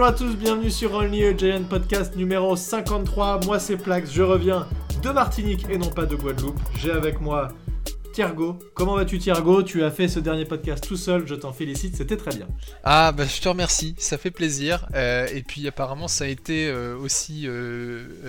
Bonjour à tous, bienvenue sur Only a Giant Podcast numéro 53. Moi c'est Plax, je reviens de Martinique et non pas de Guadeloupe. J'ai avec moi Thiergot. Comment vas-tu Thiergot? Tu as fait ce dernier podcast tout seul, je t'en félicite, c'était très bien. Ah bah je te remercie, ça fait plaisir. Et puis apparemment ça a été aussi,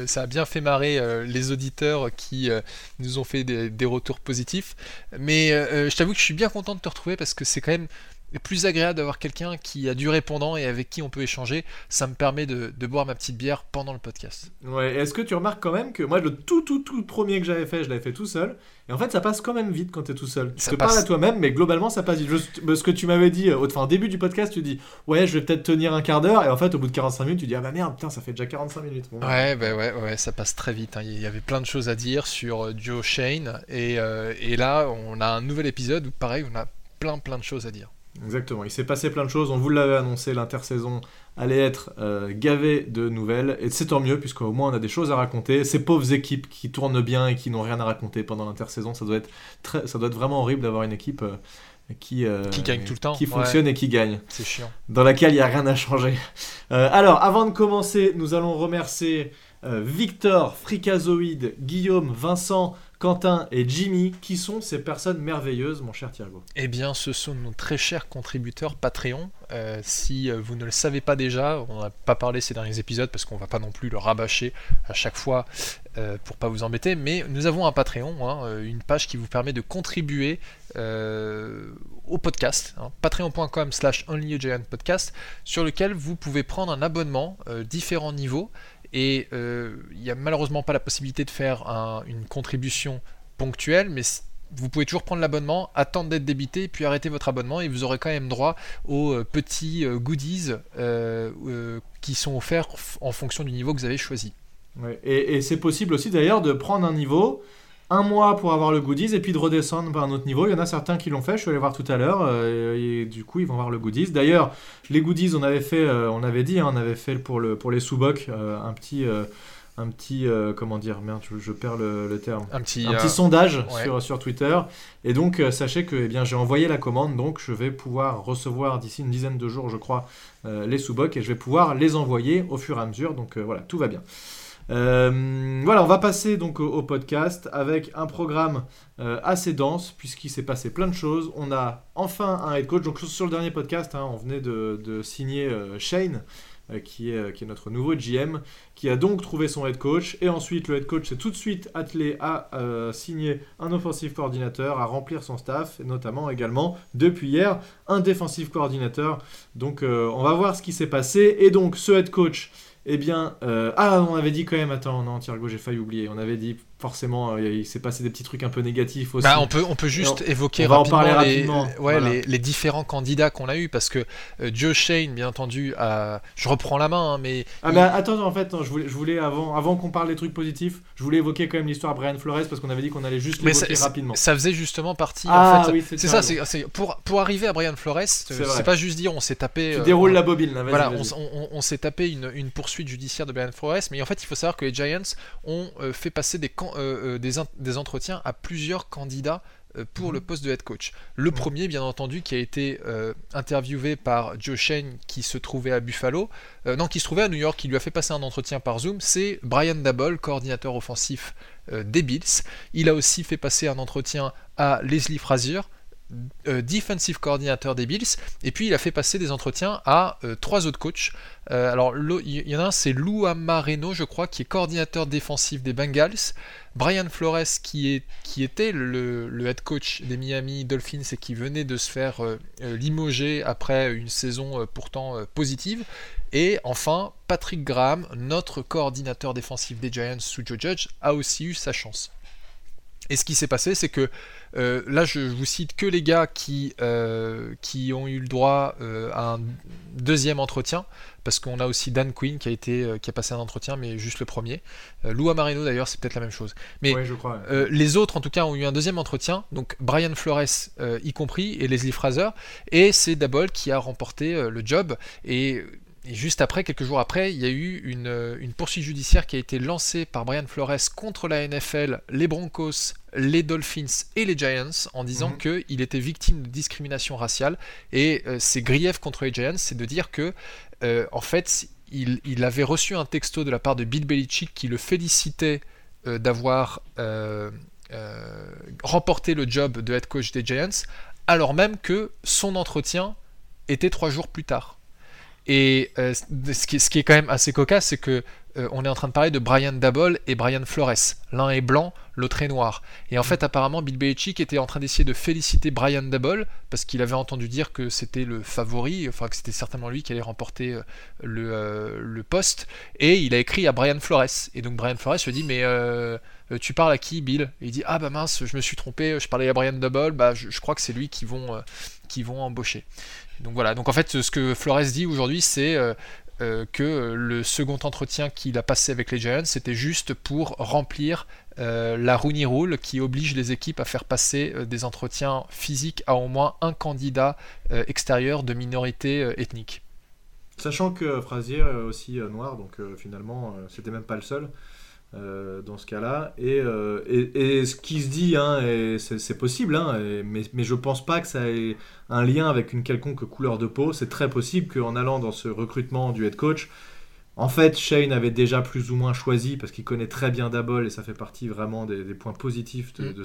ça a bien fait marrer les auditeurs qui nous ont fait des retours positifs. Mais je t'avoue que je suis bien content de te retrouver parce que c'est quand même... Et plus agréable d'avoir quelqu'un qui a du répondant et avec qui on peut échanger. Ça me permet de boire ma petite bière pendant le podcast. Ouais, et est-ce que tu remarques quand même que moi, le tout premier que j'avais fait, je l'avais fait tout seul. Et en fait, ça passe quand même vite quand t'es tout seul. Tu te parles à toi-même, mais globalement, ça passe vite. Ce que tu m'avais dit au début du podcast, tu dis « Ouais, je vais peut-être tenir un quart d'heure. » Et en fait, au bout de 45 minutes, tu dis « Ah bah merde, putain, ça fait déjà 45 minutes. Bon. » Ouais, ça passe très vite. Hein. Il y avait plein de choses à dire sur Joe Schoen. Et là, on a un nouvel épisode où, pareil, on a plein de choses à dire. Exactement, il s'est passé plein de choses, on vous l'avait annoncé, l'intersaison allait être gavée de nouvelles, et c'est tant mieux, puisqu'au moins on a des choses à raconter. Ces pauvres équipes qui tournent bien et qui n'ont rien à raconter pendant l'intersaison, ça doit être vraiment horrible d'avoir une équipe qui gagne tout le temps, qui fonctionne et qui gagne. C'est chiant. Dans laquelle il n'y a rien à changer. Alors, avant de commencer, nous allons remercier Victor, Fricazoïde, Guillaume, Vincent, Quentin et Jimmy. Qui sont ces personnes merveilleuses, mon cher Thiergot? Eh bien, ce sont nos très chers contributeurs Patreon. Si vous ne le savez pas déjà, on n'a pas parlé ces derniers épisodes parce qu'on ne va pas non plus le rabâcher à chaque fois pour pas vous embêter, mais nous avons un Patreon, hein, une page qui vous permet de contribuer au podcast, hein, patreon.com/onlyagiantpodcast, sur lequel vous pouvez prendre un abonnement, différents niveaux. Et il n'y a malheureusement pas la possibilité de faire une contribution ponctuelle, mais vous pouvez toujours prendre l'abonnement, attendre d'être débité, puis arrêter votre abonnement, et vous aurez quand même droit aux petits goodies qui sont offerts en fonction du niveau que vous avez choisi. Ouais. Et c'est possible aussi d'ailleurs de prendre un niveau, un mois pour avoir le goodies, et puis de redescendre par un autre niveau. Il y en a certains qui l'ont fait, je suis allé voir tout à l'heure, et du coup ils vont voir le goodies. D'ailleurs, les goodies, on avait fait pour les sous-bocs, un petit comment dire, merde, je perds le terme, un petit sondage, ouais, sur Twitter. Et donc sachez que, eh bien, j'ai envoyé la commande, donc je vais pouvoir recevoir d'ici une dizaine de jours, je crois, les sous-bocs, et je vais pouvoir les envoyer au fur et à mesure, donc voilà, tout va bien. Voilà, on va passer donc au podcast avec un programme assez dense puisqu'il s'est passé plein de choses. On a enfin un head coach. Donc sur le dernier podcast, on venait de signer Shane, qui est notre nouveau GM, qui a donc trouvé son head coach. Et ensuite, le head coach s'est tout de suite attelé à signer un offensive coordinateur, à remplir son staff, et notamment également, depuis hier, un defensive coordinateur. Donc on va voir ce qui s'est passé. Et donc ce head coach... Eh bien, on avait dit quand même, attends, non, Thiergo, j'ai failli oublier, on avait dit forcément, il s'est passé des petits trucs un peu négatifs aussi. Bah, on peut juste évoquer rapidement. Les différents candidats qu'on a eu, parce que Joe Schoen, bien entendu, je reprends la main, hein, mais... je voulais avant qu'on parle des trucs positifs, je voulais évoquer quand même l'histoire Brian Flores, parce qu'on avait dit qu'on allait juste l'évoquer rapidement. Ça faisait justement partie, en fait. Oui, c'est ça, c'est pour arriver à Brian Flores, c'est pas juste dire, on s'est tapé... Tu déroules la bobine, là, vas-y. Voilà, vas-y. On s'est tapé une poursuite judiciaire de Brian Flores, mais en fait, il faut savoir que les Giants ont fait passer des entretiens à plusieurs candidats pour le poste de head coach. Le premier, bien entendu, qui a été interviewé par Joe Schoen, qui se trouvait à Buffalo, qui se trouvait à New York, qui lui a fait passer un entretien par Zoom, c'est Brian Daboll, coordinateur offensif des Bills. Il a aussi fait passer un entretien à Leslie Frazier, defensive coordinateur des Bills, et puis il a fait passer des entretiens à trois autres coachs. Alors il y en a un, c'est Lou Amareno, je crois, qui est coordinateur défensif des Bengals, Brian Flores qui était le head coach des Miami Dolphins et qui venait de se faire limoger après une saison pourtant positive, et enfin Patrick Graham, notre coordinateur défensif des Giants sous Joe Judge, a aussi eu sa chance. Et ce qui s'est passé, c'est que là, je vous cite que les gars qui ont eu le droit à un deuxième entretien, parce qu'on a aussi Dan Quinn qui a passé un entretien, mais juste le premier. Lou Amareno, d'ailleurs, c'est peut-être la même chose. Mais ouais, je crois, ouais. Les autres, en tout cas, ont eu un deuxième entretien, donc Brian Flores y compris, et Leslie Frazier, et c'est Daboll qui a remporté le job. Et juste après, quelques jours après, il y a eu une poursuite judiciaire qui a été lancée par Brian Flores contre la NFL, les Broncos, les Dolphins et les Giants, en disant qu'il était victime de discrimination raciale. Et ses griefs contre les Giants, c'est de dire que en fait, il avait reçu un texto de la part de Bill Belichick qui le félicitait d'avoir remporté le job de head coach des Giants, alors même que son entretien était 3 jours plus tard. Et ce qui est quand même assez cocasse, c'est que on est en train de parler de Brian Daboll et Brian Flores. L'un est blanc, l'autre est noir. Et en fait, apparemment, Bill Belichick était en train d'essayer de féliciter Brian Daboll parce qu'il avait entendu dire que c'était le favori, enfin que c'était certainement lui qui allait remporter le poste. Et il a écrit à Brian Flores. Et donc Brian Flores lui dit « Mais tu parles à qui, Bill ?» Et il dit « Ah bah mince, je me suis trompé, je parlais à Brian Daboll, bah, je crois que c'est lui qui vont embaucher. » Donc voilà, donc en fait, ce que Flores dit aujourd'hui, c'est... que le second entretien qu'il a passé avec les Giants, c'était juste pour remplir la Rooney Rule qui oblige les équipes à faire passer des entretiens physiques à au moins un candidat extérieur de minorité ethnique. Sachant que Frazier est aussi noir, donc finalement, c'était même pas le seul dans ce cas-là. Et ce qui se dit, hein, et c'est possible, hein, mais je pense pas que ça ait un lien avec une quelconque couleur de peau. C'est très possible qu'en allant dans ce recrutement du head coach, en fait, Shane avait déjà plus ou moins choisi, parce qu'il connaît très bien Daboll, et ça fait partie vraiment des points positifs de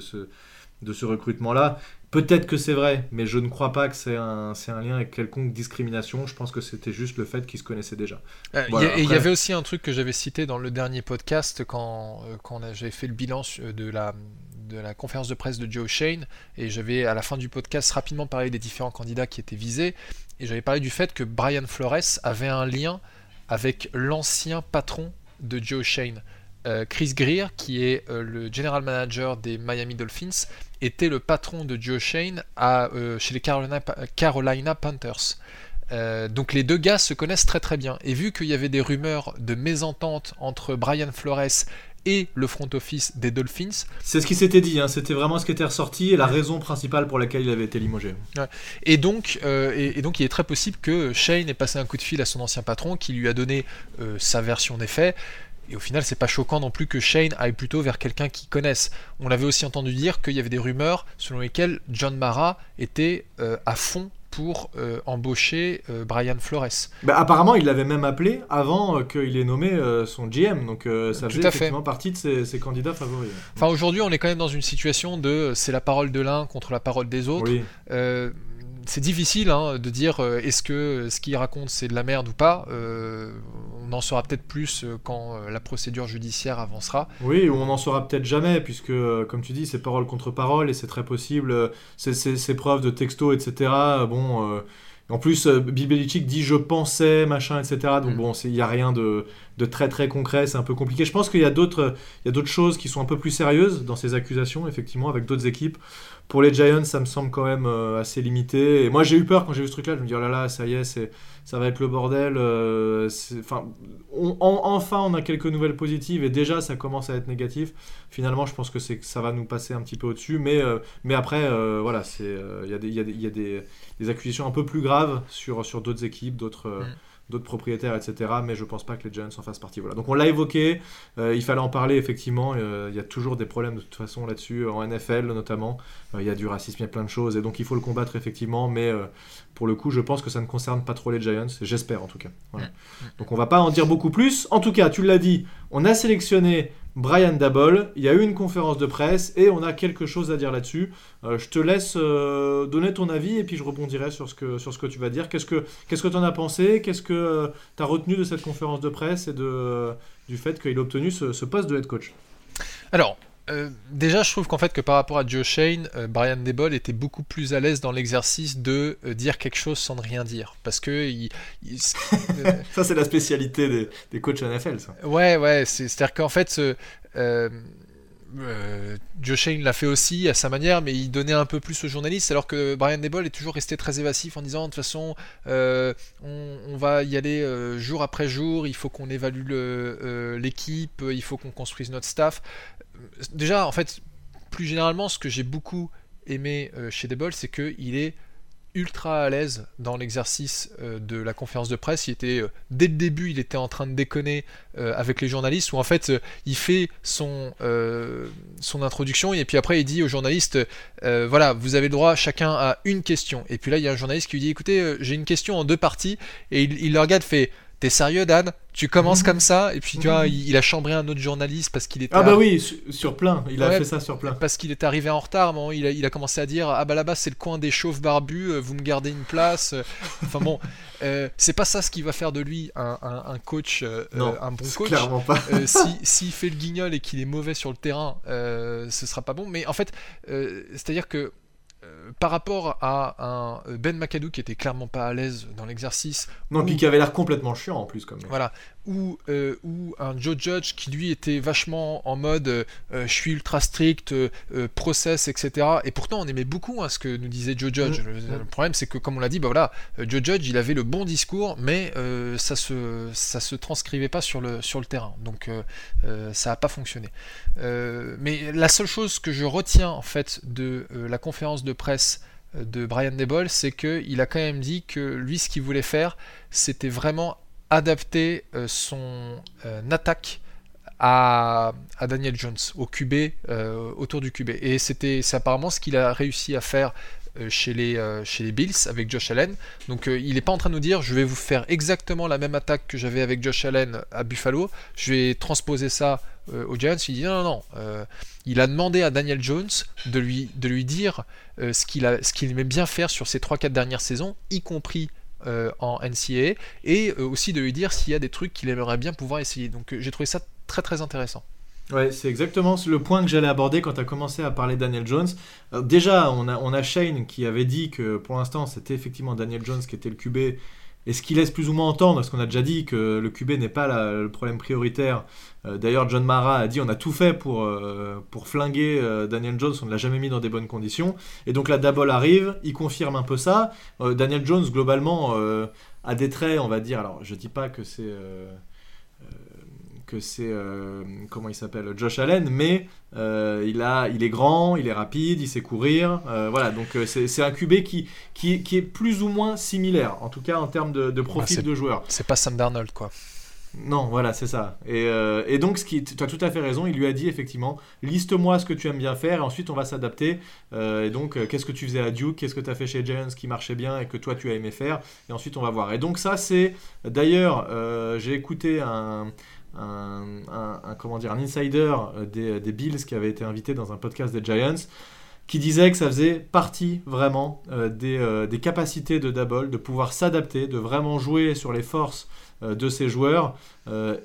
ce recrutement-là. Peut-être que c'est vrai, mais je ne crois pas que c'est un lien avec quelconque discrimination. Je pense que c'était juste le fait qu'ils se connaissaient déjà. Voilà, après... Et il y avait aussi un truc que j'avais cité dans le dernier podcast quand j'avais fait le bilan de la conférence de presse de Joe Schoen, et j'avais à la fin du podcast rapidement parlé des différents candidats qui étaient visés, et j'avais parlé du fait que Brian Flores avait un lien avec l'ancien patron de Joe Schoen. Chris Greer, qui est le general manager des Miami Dolphins, était le patron de Joe Schoen chez les Carolina Panthers. Donc les deux gars se connaissent très très bien. Et vu qu'il y avait des rumeurs de mésentente entre Brian Flores et le front office des Dolphins... C'est ce qui s'était dit, hein. C'était vraiment ce qui était ressorti et la raison principale pour laquelle il avait été limogé. Ouais. Et donc il est très possible que Shane ait passé un coup de fil à son ancien patron qui lui a donné sa version des faits. Et au final, c'est pas choquant non plus que Shane aille plutôt vers quelqu'un qu'il connaisse. On l'avait aussi entendu dire qu'il y avait des rumeurs selon lesquelles John Mara était à fond pour embaucher Brian Flores. Bah, apparemment, il l'avait même appelé avant qu'il ait nommé son GM. Donc ça faisait effectivement partie de ses candidats favoris. Enfin, aujourd'hui, on est quand même dans une situation de c'est la parole de l'un contre la parole des autres. Oui. C'est difficile hein, de dire est-ce que ce qu'il raconte c'est de la merde ou pas. On en saura peut-être plus quand la procédure judiciaire avancera. Oui, ou on n'en saura peut-être jamais, puisque comme tu dis, c'est parole contre parole et c'est très possible. Ces preuves de textos, etc. Bon, en plus, Bill Belichick dit je pensais, machin, etc. Donc bon, il n'y a rien de très très concret, c'est un peu compliqué. Je pense qu'il y a d'autres choses qui sont un peu plus sérieuses dans ces accusations, effectivement, avec d'autres équipes. Pour les Giants, ça me semble quand même assez limité. Et moi, j'ai eu peur quand j'ai vu ce truc-là. Je me dis, oh là là, ça y est, ça va être le bordel. Enfin, on a quelques nouvelles positives et déjà, ça commence à être négatif. Finalement, je pense que ça va nous passer un petit peu au-dessus. Mais après, voilà, il y a des accusations un peu plus graves sur d'autres équipes, d'autres propriétaires, etc. Mais je pense pas que les Giants en fassent partie. Voilà. Donc on l'a évoqué, il fallait en parler effectivement. Il y a toujours des problèmes de toute façon là-dessus, en NFL notamment. Il y a du racisme, il y a plein de choses, et donc il faut le combattre effectivement. Mais pour le coup, je pense que ça ne concerne pas trop les Giants. J'espère en tout cas. Voilà. Donc on va pas en dire beaucoup plus. En tout cas, tu l'as dit, on a sélectionné Brian Daboll. Il y a eu une conférence de presse et on a quelque chose à dire là-dessus. Je te laisse donner ton avis et puis je rebondirai sur ce que tu vas dire. Qu'est-ce que tu en as pensé ? Qu'est-ce que tu as retenu de cette conférence de presse et du fait qu'il a obtenu ce poste de head coach ? Alors, déjà, je trouve qu'en fait que par rapport à Joe Schoen, Brian Daboll était beaucoup plus à l'aise dans l'exercice de dire quelque chose sans ne rien dire, parce que ça c'est la spécialité des coachs NFL, ça. Ouais, c'est-à-dire qu'en fait Joe Schoen l'a fait aussi à sa manière, mais il donnait un peu plus aux journalistes, alors que Brian Daboll est toujours resté très évasif en disant de toute façon on va y aller jour après jour, il faut qu'on évalue l'équipe, il faut qu'on construise notre staff. Déjà, en fait, plus généralement, ce que j'ai beaucoup aimé chez Daboll, c'est qu'il est ultra à l'aise dans l'exercice de la conférence de presse. Il était, dès le début, il était en train de déconner avec les journalistes, où en fait, il fait son introduction, et puis après, il dit aux journalistes, voilà, vous avez le droit chacun à une question. Et puis là, il y a un journaliste qui lui dit, écoutez, j'ai une question en deux parties, et il le regarde, fait... T'es sérieux, Dan? Tu commences comme ça? Et puis tu vois, il a chambré un autre journaliste parce qu'il était... Ah bah oui, sur plein, il a fait ça sur plein. Parce qu'il était arrivé en retard, bon, il a commencé à dire « Ah bah là-bas, c'est le coin des chauves barbus, vous me gardez une place. » Enfin bon, c'est pas ça ce qui va faire de lui un coach, non, un bon coach. Clairement pas. S'il fait le guignol et qu'il est mauvais sur le terrain, ce sera pas bon. Mais en fait, c'est-à-dire que par rapport à un Ben McAdoo qui était clairement pas à l'aise dans l'exercice, non, puis qui avait l'air complètement chiant en plus, comme voilà, ou un Joe Judge qui lui était vachement en mode je suis ultra strict, process, etc. Et pourtant on aimait beaucoup ce que nous disait Joe Judge. Le problème c'est que, comme on l'a dit, Joe Judge il avait le bon discours, mais ça se transcrivait pas sur le terrain, donc ça a pas fonctionné. Mais la seule chose que je retiens en fait de la conférence de presse de Brian Daboll, c'est qu'il a quand même dit que lui, ce qu'il voulait faire, c'était vraiment adapter son attaque à Daniel Jones, au QB, autour du QB. Et c'est apparemment ce qu'il a réussi à faire chez les Bills avec Josh Allen. Donc il n'est pas en train de nous dire je vais vous faire exactement la même attaque que j'avais avec Josh Allen à Buffalo, je vais transposer ça aux Giants. Il dit non. Il a demandé à Daniel Jones de lui dire ce qu'il aimait bien faire sur ces 3-4 dernières saisons, y compris en NCAA, et aussi de lui dire s'il y a des trucs qu'il aimerait bien pouvoir essayer. Donc j'ai trouvé ça très très intéressant. Ouais, c'est exactement le point que j'allais aborder quand tu as commencé à parler Daniel Jones. Alors déjà, on a Shane qui avait dit que pour l'instant, c'était effectivement Daniel Jones qui était le QB, et ce qui laisse plus ou moins entendre, parce qu'on a déjà dit que le QB n'est pas le problème prioritaire. D'ailleurs, John Mara a dit on a tout fait pour flinguer Daniel Jones, on ne l'a jamais mis dans des bonnes conditions. Et donc là, Daboll arrive, il confirme un peu ça. Daniel Jones, globalement, a des traits, on va dire, alors je ne dis pas que c'est... comment il s'appelle, Josh Allen, mais il est grand, il est rapide, il sait courir, voilà, donc c'est un QB qui est plus ou moins similaire, en tout cas en termes de profil de joueur. C'est pas Sam Darnold, quoi. Non, voilà, c'est ça. Et donc, tu as tout à fait raison, il lui a dit effectivement, liste-moi ce que tu aimes bien faire, et ensuite on va s'adapter. Et donc, qu'est-ce que tu faisais à Duke, qu'est-ce que tu as fait chez Giants qui marchait bien et que toi tu as aimé faire, et ensuite on va voir. Et donc ça, c'est... D'ailleurs, j'ai écouté un insider des Bills qui avait été invité dans un podcast des Giants, qui disait que ça faisait partie vraiment des capacités de Daboll de pouvoir s'adapter, de vraiment jouer sur les forces de ses joueurs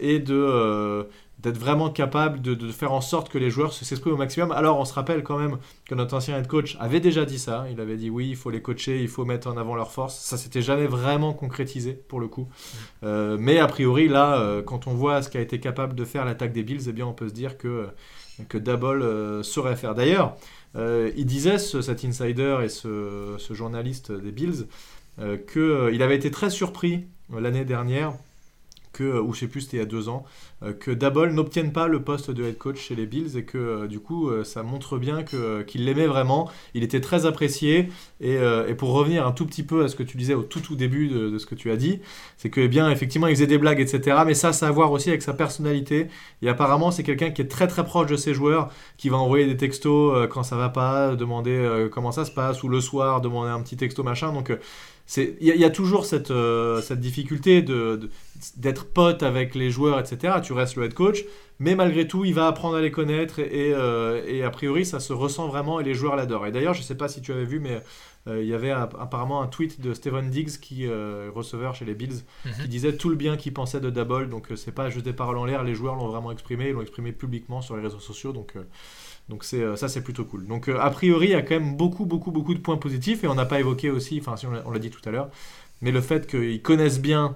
et d'être vraiment capable de faire en sorte que les joueurs s'expriment au maximum. Alors on se rappelle quand même que notre ancien head coach avait déjà dit ça, il avait dit oui, il faut les coacher, il faut mettre en avant leurs forces, ça s'était jamais vraiment concrétisé pour le coup, mais a priori là, quand on voit ce qu'a été capable de faire l'attaque des Bills, eh bien on peut se dire que Daboll saurait faire. D'ailleurs, il disait, cet insider et ce journaliste des Bills, qu'il avait été très surpris l'année dernière, ou je sais plus, c'était il y a 2 ans, que Daboll n'obtienne pas le poste de head coach chez les Bills, et que du coup ça montre bien qu'il l'aimait vraiment, il était très apprécié. Et pour revenir un tout petit peu à ce que tu disais au tout début de ce que tu as dit, c'est que, eh bien, effectivement il faisait des blagues, etc., mais ça a à voir aussi avec sa personnalité, et apparemment c'est quelqu'un qui est très très proche de ses joueurs, qui va envoyer des textos quand ça va pas, demander comment ça se passe, ou le soir demander un petit texto machin. Donc il y a toujours cette difficulté d'être pote avec les joueurs, etc. Tu restes le head coach, mais malgré tout, il va apprendre à les connaître, et a priori, ça se ressent vraiment, et les joueurs l'adorent. Et d'ailleurs, je ne sais pas si tu avais vu, mais il y avait apparemment un tweet de Steven Diggs, qui receveur chez les Bills, qui disait tout le bien qu'il pensait de Daboll. Donc c'est pas juste des paroles en l'air, les joueurs l'ont vraiment exprimé, ils l'ont exprimé publiquement sur les réseaux sociaux, donc ça c'est plutôt cool. Donc a priori il y a quand même beaucoup beaucoup beaucoup de points positifs, et on n'a pas évoqué aussi, enfin si on l'a dit tout à l'heure, mais le fait qu'ils connaissent bien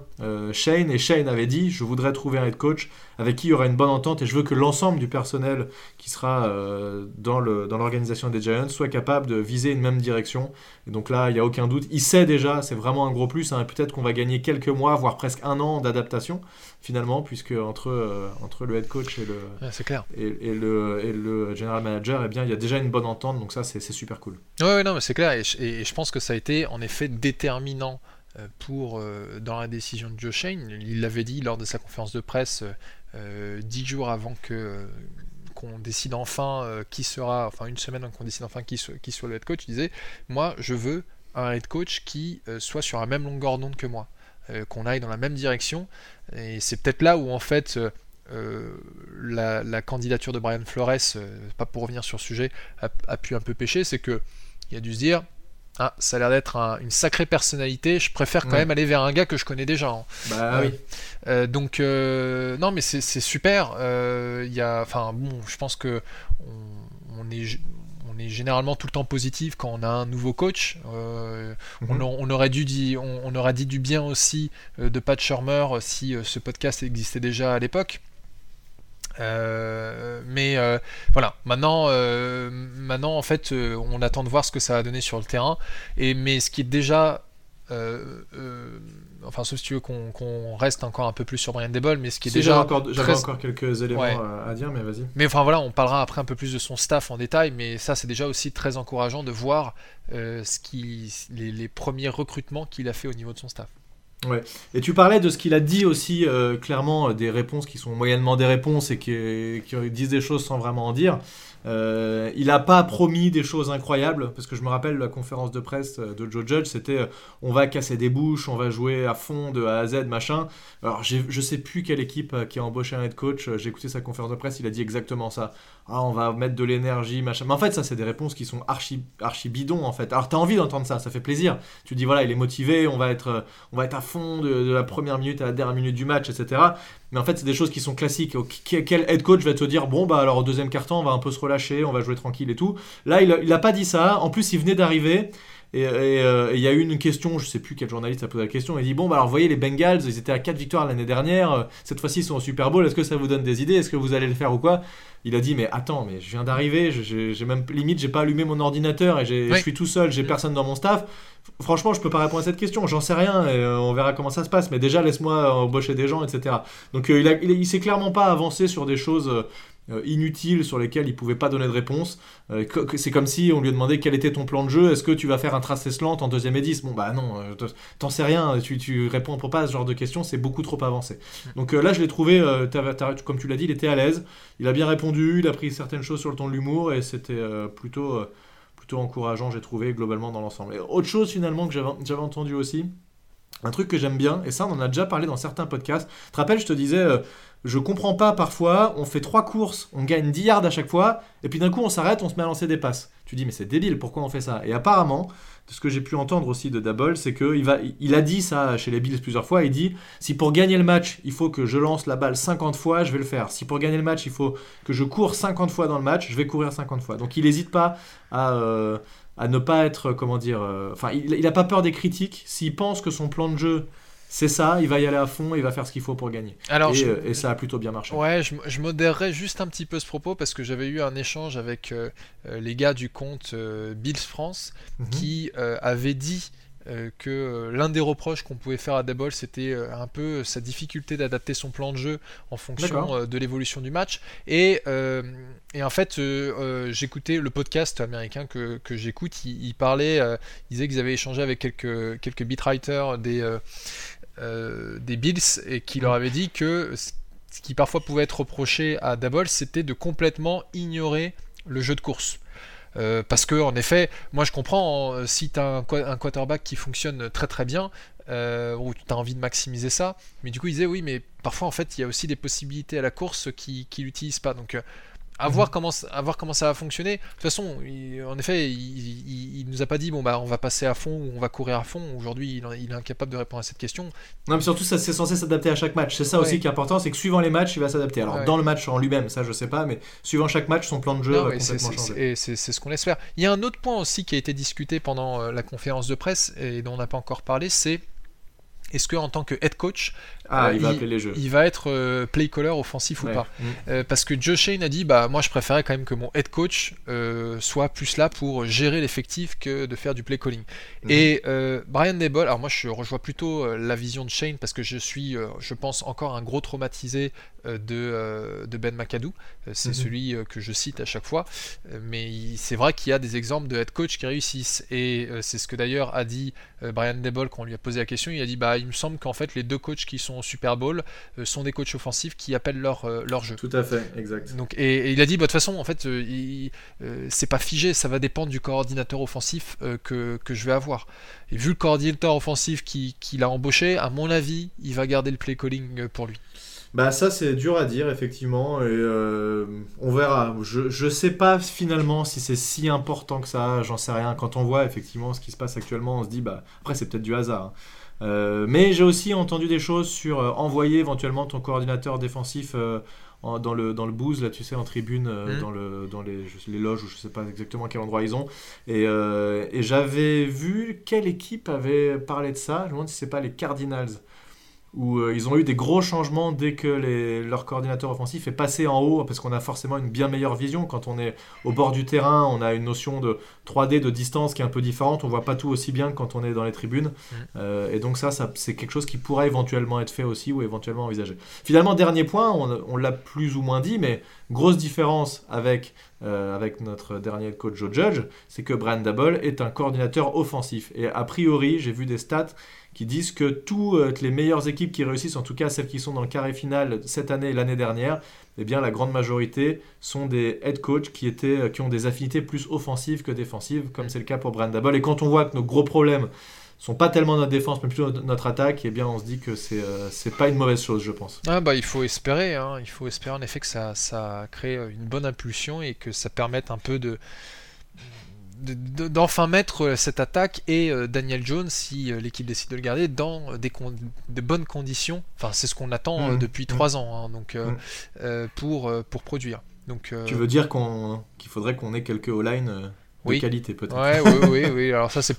Shane, et Shane avait dit « je voudrais trouver un head coach avec qui il y aura une bonne entente et je veux que l'ensemble du personnel qui sera dans l'organisation des Giants soit capable de viser une même direction ». Et donc là, il n'y a aucun doute. Il sait déjà, c'est vraiment un gros plus, hein, peut-être qu'on va gagner quelques mois, voire presque un an d'adaptation, finalement, puisque entre le head coach et le general manager, eh bien, il y a déjà une bonne entente, donc ça, c'est super cool. Oui, non, mais c'est clair, et je pense que ça a été en effet déterminant dans la décision de Joe Schoen. Il l'avait dit lors de sa conférence de presse 10 jours avant qu'on décide enfin qui sera, enfin une semaine avant qu'on décide enfin qui soit le head coach. Il disait, moi je veux un head coach qui soit sur la même longueur d'onde que moi, qu'on aille dans la même direction, et c'est peut-être là où en fait la candidature de Brian Flores, pas pour revenir sur le sujet, a pu un peu pêcher. C'est que il a dû se dire, ah, ça a l'air d'être une sacrée personnalité, je préfère quand même aller vers un gars que je connais déjà. Hein. Bah oui. Donc, non, mais c'est super. Je pense que on est généralement tout le temps positif quand on a un nouveau coach. On aurait dit du bien aussi de Pat Shurmur si ce podcast existait déjà à l'époque. Maintenant en fait on attend de voir ce que ça va donner sur le terrain, mais ce qui est déjà sauf si tu veux qu'on reste encore un peu plus sur Brian Daboll, mais ce qui est déjà j'avais encore quelques éléments à dire, mais vas-y. Mais enfin voilà, on parlera après un peu plus de son staff en détail, mais ça c'est déjà aussi très encourageant de voir les premiers recrutements qu'il a fait au niveau de son staff. Ouais. Et tu parlais de ce qu'il a dit aussi, clairement, des réponses qui sont moyennement des réponses et qui disent des choses sans vraiment en dire. Il n'a pas promis des choses incroyables, parce que je me rappelle la conférence de presse de Joe Judge, c'était on va casser des bouches, on va jouer à fond de A à Z, machin. Alors je sais plus quelle équipe qui a embauché un head coach, j'ai écouté sa conférence de presse, il a dit exactement ça. Ah, on va mettre de l'énergie, machin. Mais en fait, ça, c'est des réponses qui sont archi bidons, en fait. Alors, t'as envie d'entendre ça, ça fait plaisir. Tu te dis, voilà, il est motivé, on va être à fond de la première minute à la dernière minute du match, etc. Mais en fait, c'est des choses qui sont classiques. Quel head coach va te dire, bon, bah, alors, au deuxième quart-temps, on va un peu se relâcher, on va jouer tranquille et tout. Là, il a pas dit ça. En plus, il venait d'arriver. Et il y a eu une question, je sais plus quel journaliste a posé la question, il dit bon bah alors vous voyez les Bengals, ils étaient à 4 victoires l'année dernière, cette fois-ci ils sont au Super Bowl, est-ce que ça vous donne des idées, est-ce que vous allez le faire ou quoi? Il a dit mais attends, mais je viens d'arriver, j'ai même limite j'ai pas allumé mon ordinateur et je suis tout seul, j'ai personne dans mon staff, franchement je peux pas répondre à cette question, j'en sais rien, et on verra comment ça se passe, mais déjà laisse-moi embaucher des gens, etc. Donc il s'est clairement pas avancé sur des choses inutiles sur lesquels il pouvait pas donner de réponse. C'est comme si on lui demandait quel était ton plan de jeu, est-ce que tu vas faire un tracé slant en 2ème et 10? Bon bah non, t'en sais rien, tu réponds pas à ce genre de questions, c'est beaucoup trop avancé. Donc là je l'ai trouvé, comme tu l'as dit, il était à l'aise, il a bien répondu, il a pris certaines choses sur le ton de l'humour et c'était plutôt encourageant, j'ai trouvé globalement dans l'ensemble. Et autre chose finalement que j'avais entendu aussi, un truc que j'aime bien, et ça on en a déjà parlé dans certains podcasts, tu te rappelles je te disais je comprends pas parfois, on fait 3 courses, on gagne 10 yards à chaque fois, et puis d'un coup on s'arrête, on se met à lancer des passes. Tu dis mais c'est débile, pourquoi on fait ça? Et apparemment, ce que j'ai pu entendre aussi de Daboll, c'est qu'il a dit ça chez les Bills plusieurs fois, il dit si pour gagner le match, il faut que je lance la balle 50 fois, je vais le faire. Si pour gagner le match, il faut que je cours 50 fois dans le match, je vais courir 50 fois. Donc il n'hésite pas à ne pas être, il n'a pas peur des critiques, s'il pense que son plan de jeu... c'est ça, il va y aller à fond, il va faire ce qu'il faut pour gagner. Alors, et ça a plutôt bien marché. Ouais, je modérerais juste un petit peu ce propos parce que j'avais eu un échange avec les gars du compte Bills France qui avaient dit que l'un des reproches qu'on pouvait faire à Daboll, c'était un peu sa difficulté d'adapter son plan de jeu en fonction de l'évolution du match. Et en fait, j'écoutais le podcast américain que j'écoute, ils parlaient, ils disaient qu'ils avaient échangé avec quelques beatwriters des Bills et qui leur avait dit que ce qui parfois pouvait être reproché à Daboll, c'était de complètement ignorer le jeu de course. Parce que en effet, moi je comprends, si tu as un quarterback qui fonctionne très très bien, ou tu as envie de maximiser ça, mais du coup il disait oui, mais parfois en fait il y a aussi des possibilités à la course qui l'utilisent pas. Donc à voir comment ça va fonctionner. De toute façon, il nous a pas dit bon bah on va passer à fond ou on va courir à fond. Aujourd'hui, il est incapable de répondre à cette question. Non, mais surtout ça c'est censé s'adapter à chaque match. C'est ça aussi qui est important, c'est que suivant les matchs, il va s'adapter. Alors dans le match en lui-même, ça je sais pas, mais suivant chaque match, son plan de jeu va complètement changer. C'est ce qu'on laisse faire. Il y a un autre point aussi qui a été discuté pendant la conférence de presse et dont on n'a pas encore parlé, c'est Est-ce qu'en tant que head coach, il va être play caller offensif ou pas? Parce que Joe Schoen a dit, bah, moi je préférais quand même que mon head coach soit plus là pour gérer l'effectif que de faire du play calling. Et Brian Daboll, alors moi je rejoins plutôt la vision de Schoen parce que je suis, je pense, encore un gros traumatisé de Ben McAdoo. C'est celui que je cite à chaque fois. Mais c'est vrai qu'il y a des exemples de head coach qui réussissent. Et c'est ce que d'ailleurs a dit Brian Daboll quand on lui a posé la question. Il a dit, bah, il me semble qu'en fait les deux coachs qui sont au Super Bowl sont des coachs offensifs qui appellent leur jeu. Tout à fait, exact. Donc, et il a dit, bah, de toute façon en fait c'est pas figé, ça va dépendre du coordinateur offensif que je vais avoir. Et vu le coordinateur offensif qui l'a embauché, à mon avis il va garder le play calling pour lui. Bah ça c'est dur à dire effectivement, et on verra. Je sais pas finalement si c'est si important que ça, j'en sais rien. Quand on voit effectivement ce qui se passe actuellement, on se dit, bah, après c'est peut-être du hasard, hein. Mais j'ai aussi entendu des choses sur envoyer éventuellement ton coordinateur défensif dans le booth, là, tu sais, en tribune, dans les loges, ou je sais pas exactement à quel endroit ils ont. Et j'avais vu quelle équipe avait parlé de ça. Je me demande si c'est pas les Cardinals, où ils ont eu des gros changements dès que leur coordinateur offensif est passé en haut, parce qu'on a forcément une bien meilleure vision. Quand on est au bord du terrain, on a une notion de 3D, de distance qui est un peu différente, on voit pas tout aussi bien que quand on est dans les tribunes, et donc ça c'est quelque chose qui pourrait éventuellement être fait aussi, ou éventuellement envisagé. Finalement, dernier point, on l'a plus ou moins dit, mais grosse différence avec notre dernier coach Joe Judge, c'est que Brian Daboll est un coordinateur offensif, et a priori j'ai vu des stats qui disent que toutes les meilleures équipes qui réussissent, en tout cas celles qui sont dans le carré final cette année et l'année dernière, eh bien la grande majorité sont des head coachs qui ont des affinités plus offensives que défensives, comme c'est le cas pour Brian Daboll. Et quand on voit que nos gros problèmes ne sont pas tellement notre défense, mais plutôt notre attaque, eh bien on se dit que c'est pas une mauvaise chose, je pense. Ah bah, il faut espérer en effet que ça crée une bonne impulsion et que ça permette un peu d'enfin mettre cette attaque et Daniel Jones, si l'équipe décide de le garder, dans de bonnes conditions. Enfin, c'est ce qu'on attend depuis 3 ans, hein, donc, pour produire. Donc, tu veux dire qu'il faudrait qu'on ait quelques O-line de qualité, peut-être. Oui. Alors ça, c'est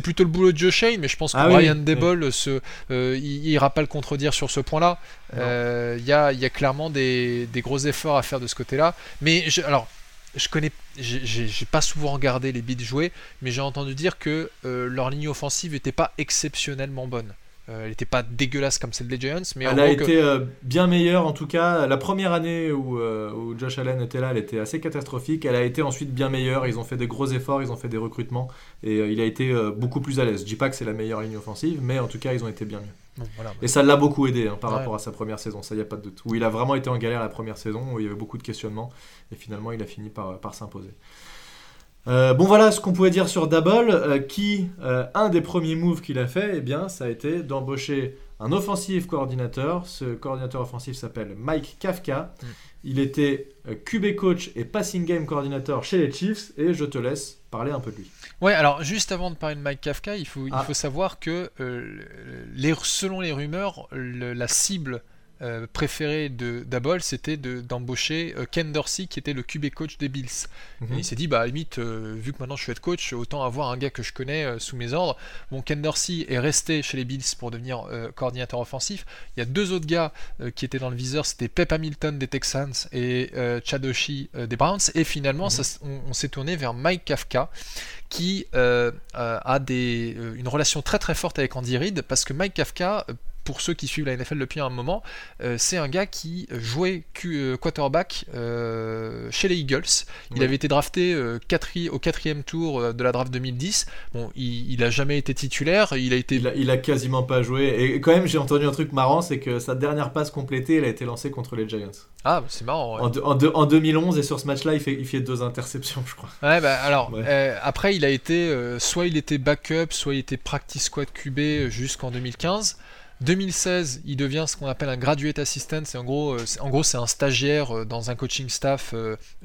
plutôt le boulot de Joe Schoen, mais je pense que Brian Daboll il n'ira pas le contredire sur ce point-là. Il y a clairement des gros efforts à faire de ce côté-là. Mais j'ai pas souvent regardé les bits joués, mais j'ai entendu dire que leur ligne offensive n'était pas exceptionnellement bonne. Elle n'était pas dégueulasse comme celle des Giants, mais elle a été bien meilleure. En tout cas, la première année où Josh Allen était là, elle était assez catastrophique. Elle a été ensuite bien meilleure. Ils ont fait des gros efforts, ils ont fait des recrutements, et il a été beaucoup plus à l'aise. Je dis pas que c'est la meilleure ligne offensive, mais en tout cas, ils ont été bien mieux. Bon, voilà, et ça l'a beaucoup aidé, hein, par rapport à sa première saison, ça, il n'y a pas de doute. Où il a vraiment été en galère la première saison, où il y avait beaucoup de questionnements, et finalement, il a fini par s'imposer. Bon, voilà ce qu'on pouvait dire sur Daboll, un des premiers moves qu'il a fait, eh bien, ça a été d'embaucher un offensive coordinateur. Ce coordinateur offensif s'appelle Mike Kafka. Il était QB coach et passing game coordinator chez les Chiefs, et je te laisse parler un peu de lui. Ouais, alors juste avant de parler de Mike Kafka, il faut savoir que selon les rumeurs, la cible préféré de Daboll, c'était d'embaucher Ken Dorsey, qui était le QB coach des Bills. Et il s'est dit, bah, limite, vu que maintenant je suis head coach, autant avoir un gars que je connais sous mes ordres. Bon, Ken Dorsey est resté chez les Bills pour devenir coordinateur offensif. Il y a 2 autres gars qui étaient dans le viseur, c'était Pep Hamilton des Texans et Chad Oshie des Browns. Et finalement, on s'est tourné vers Mike Kafka, qui a une relation très très forte avec Andy Reid, parce que Mike Kafka, pour ceux qui suivent la NFL depuis un moment, c'est un gars qui jouait quarterback chez les Eagles. Il avait été drafté au 4e tour de la draft 2010. Bon, il a jamais été titulaire. Il a quasiment pas joué. Et quand même, j'ai entendu un truc marrant, c'est que sa dernière passe complétée, elle a été lancée contre les Giants. Ah, c'est marrant. Ouais. En 2011, et sur ce match-là, il fait 2 interceptions, je crois. Ouais, bah alors, après, il a été soit il était backup, soit il était practice squad QB jusqu'en 2015. 2016, il devient ce qu'on appelle un graduate assistant. C'est en gros, c'est un stagiaire dans un coaching staff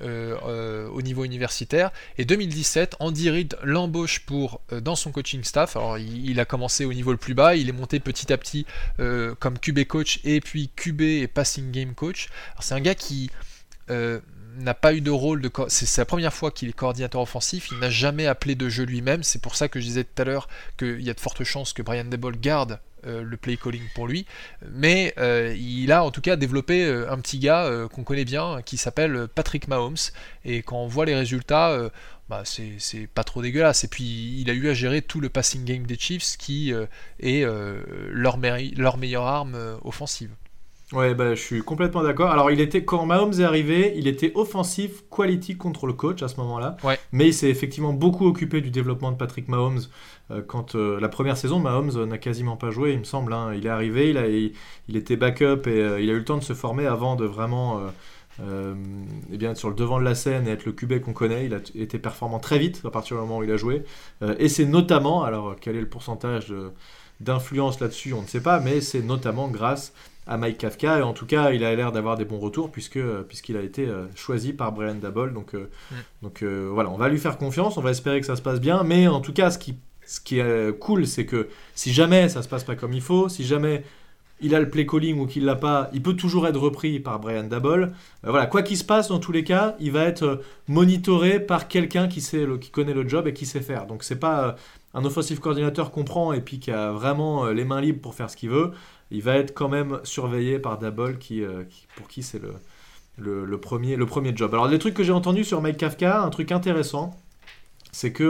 au niveau universitaire. Et 2017, Andy Reid l'embauche dans son coaching staff. Alors, il a commencé au niveau le plus bas. Il est monté petit à petit comme QB coach, et puis QB et passing game coach. Alors, c'est un gars qui n'a pas eu de rôle c'est la première fois qu'il est coordinateur offensif. Il n'a jamais appelé de jeu lui-même. C'est pour ça que je disais tout à l'heure qu'il y a de fortes chances que Brian Daboll garde le play calling pour lui, mais il a en tout cas développé un petit gars qu'on connaît bien, qui s'appelle Patrick Mahomes, et quand on voit les résultats, c'est pas trop dégueulasse. Et puis il a eu à gérer tout le passing game des Chiefs, qui est leur meilleure arme offensive. Ouais, je suis complètement d'accord. Alors, quand Mahomes est arrivé, il était offensif, quality contre le coach à ce moment-là. Ouais. Mais il s'est effectivement beaucoup occupé du développement de Patrick Mahomes. La première saison, Mahomes n'a quasiment pas joué, il me semble. Hein. Il est arrivé, il était backup et il a eu le temps de se former avant de vraiment être sur le devant de la scène et être le QB qu'on connaît. Il a été performant très vite à partir du moment où il a joué. Et c'est notamment, alors quel est le pourcentage d'influence là-dessus, on ne sait pas, mais c'est notamment grâce à Mike Kafka, et en tout cas il a l'air d'avoir des bons retours puisqu'il a été choisi par Brian Daboll, donc voilà, on va lui faire confiance, on va espérer que ça se passe bien, mais en tout cas ce qui est cool, c'est que si jamais ça se passe pas comme il faut, si jamais il a le play calling ou qu'il l'a pas, il peut toujours être repris par Brian Daboll. Voilà, quoi qu'il se passe, dans tous les cas, il va être monitoré par quelqu'un qui connaît le job et qui sait faire. Donc c'est pas un offensive coordinateur qu'on prend et puis qui a vraiment les mains libres pour faire ce qu'il veut. Il va être quand même surveillé par Daboll pour qui c'est le premier job. Alors les trucs que j'ai entendus sur Mike Kafka, un truc intéressant, c'est qu'il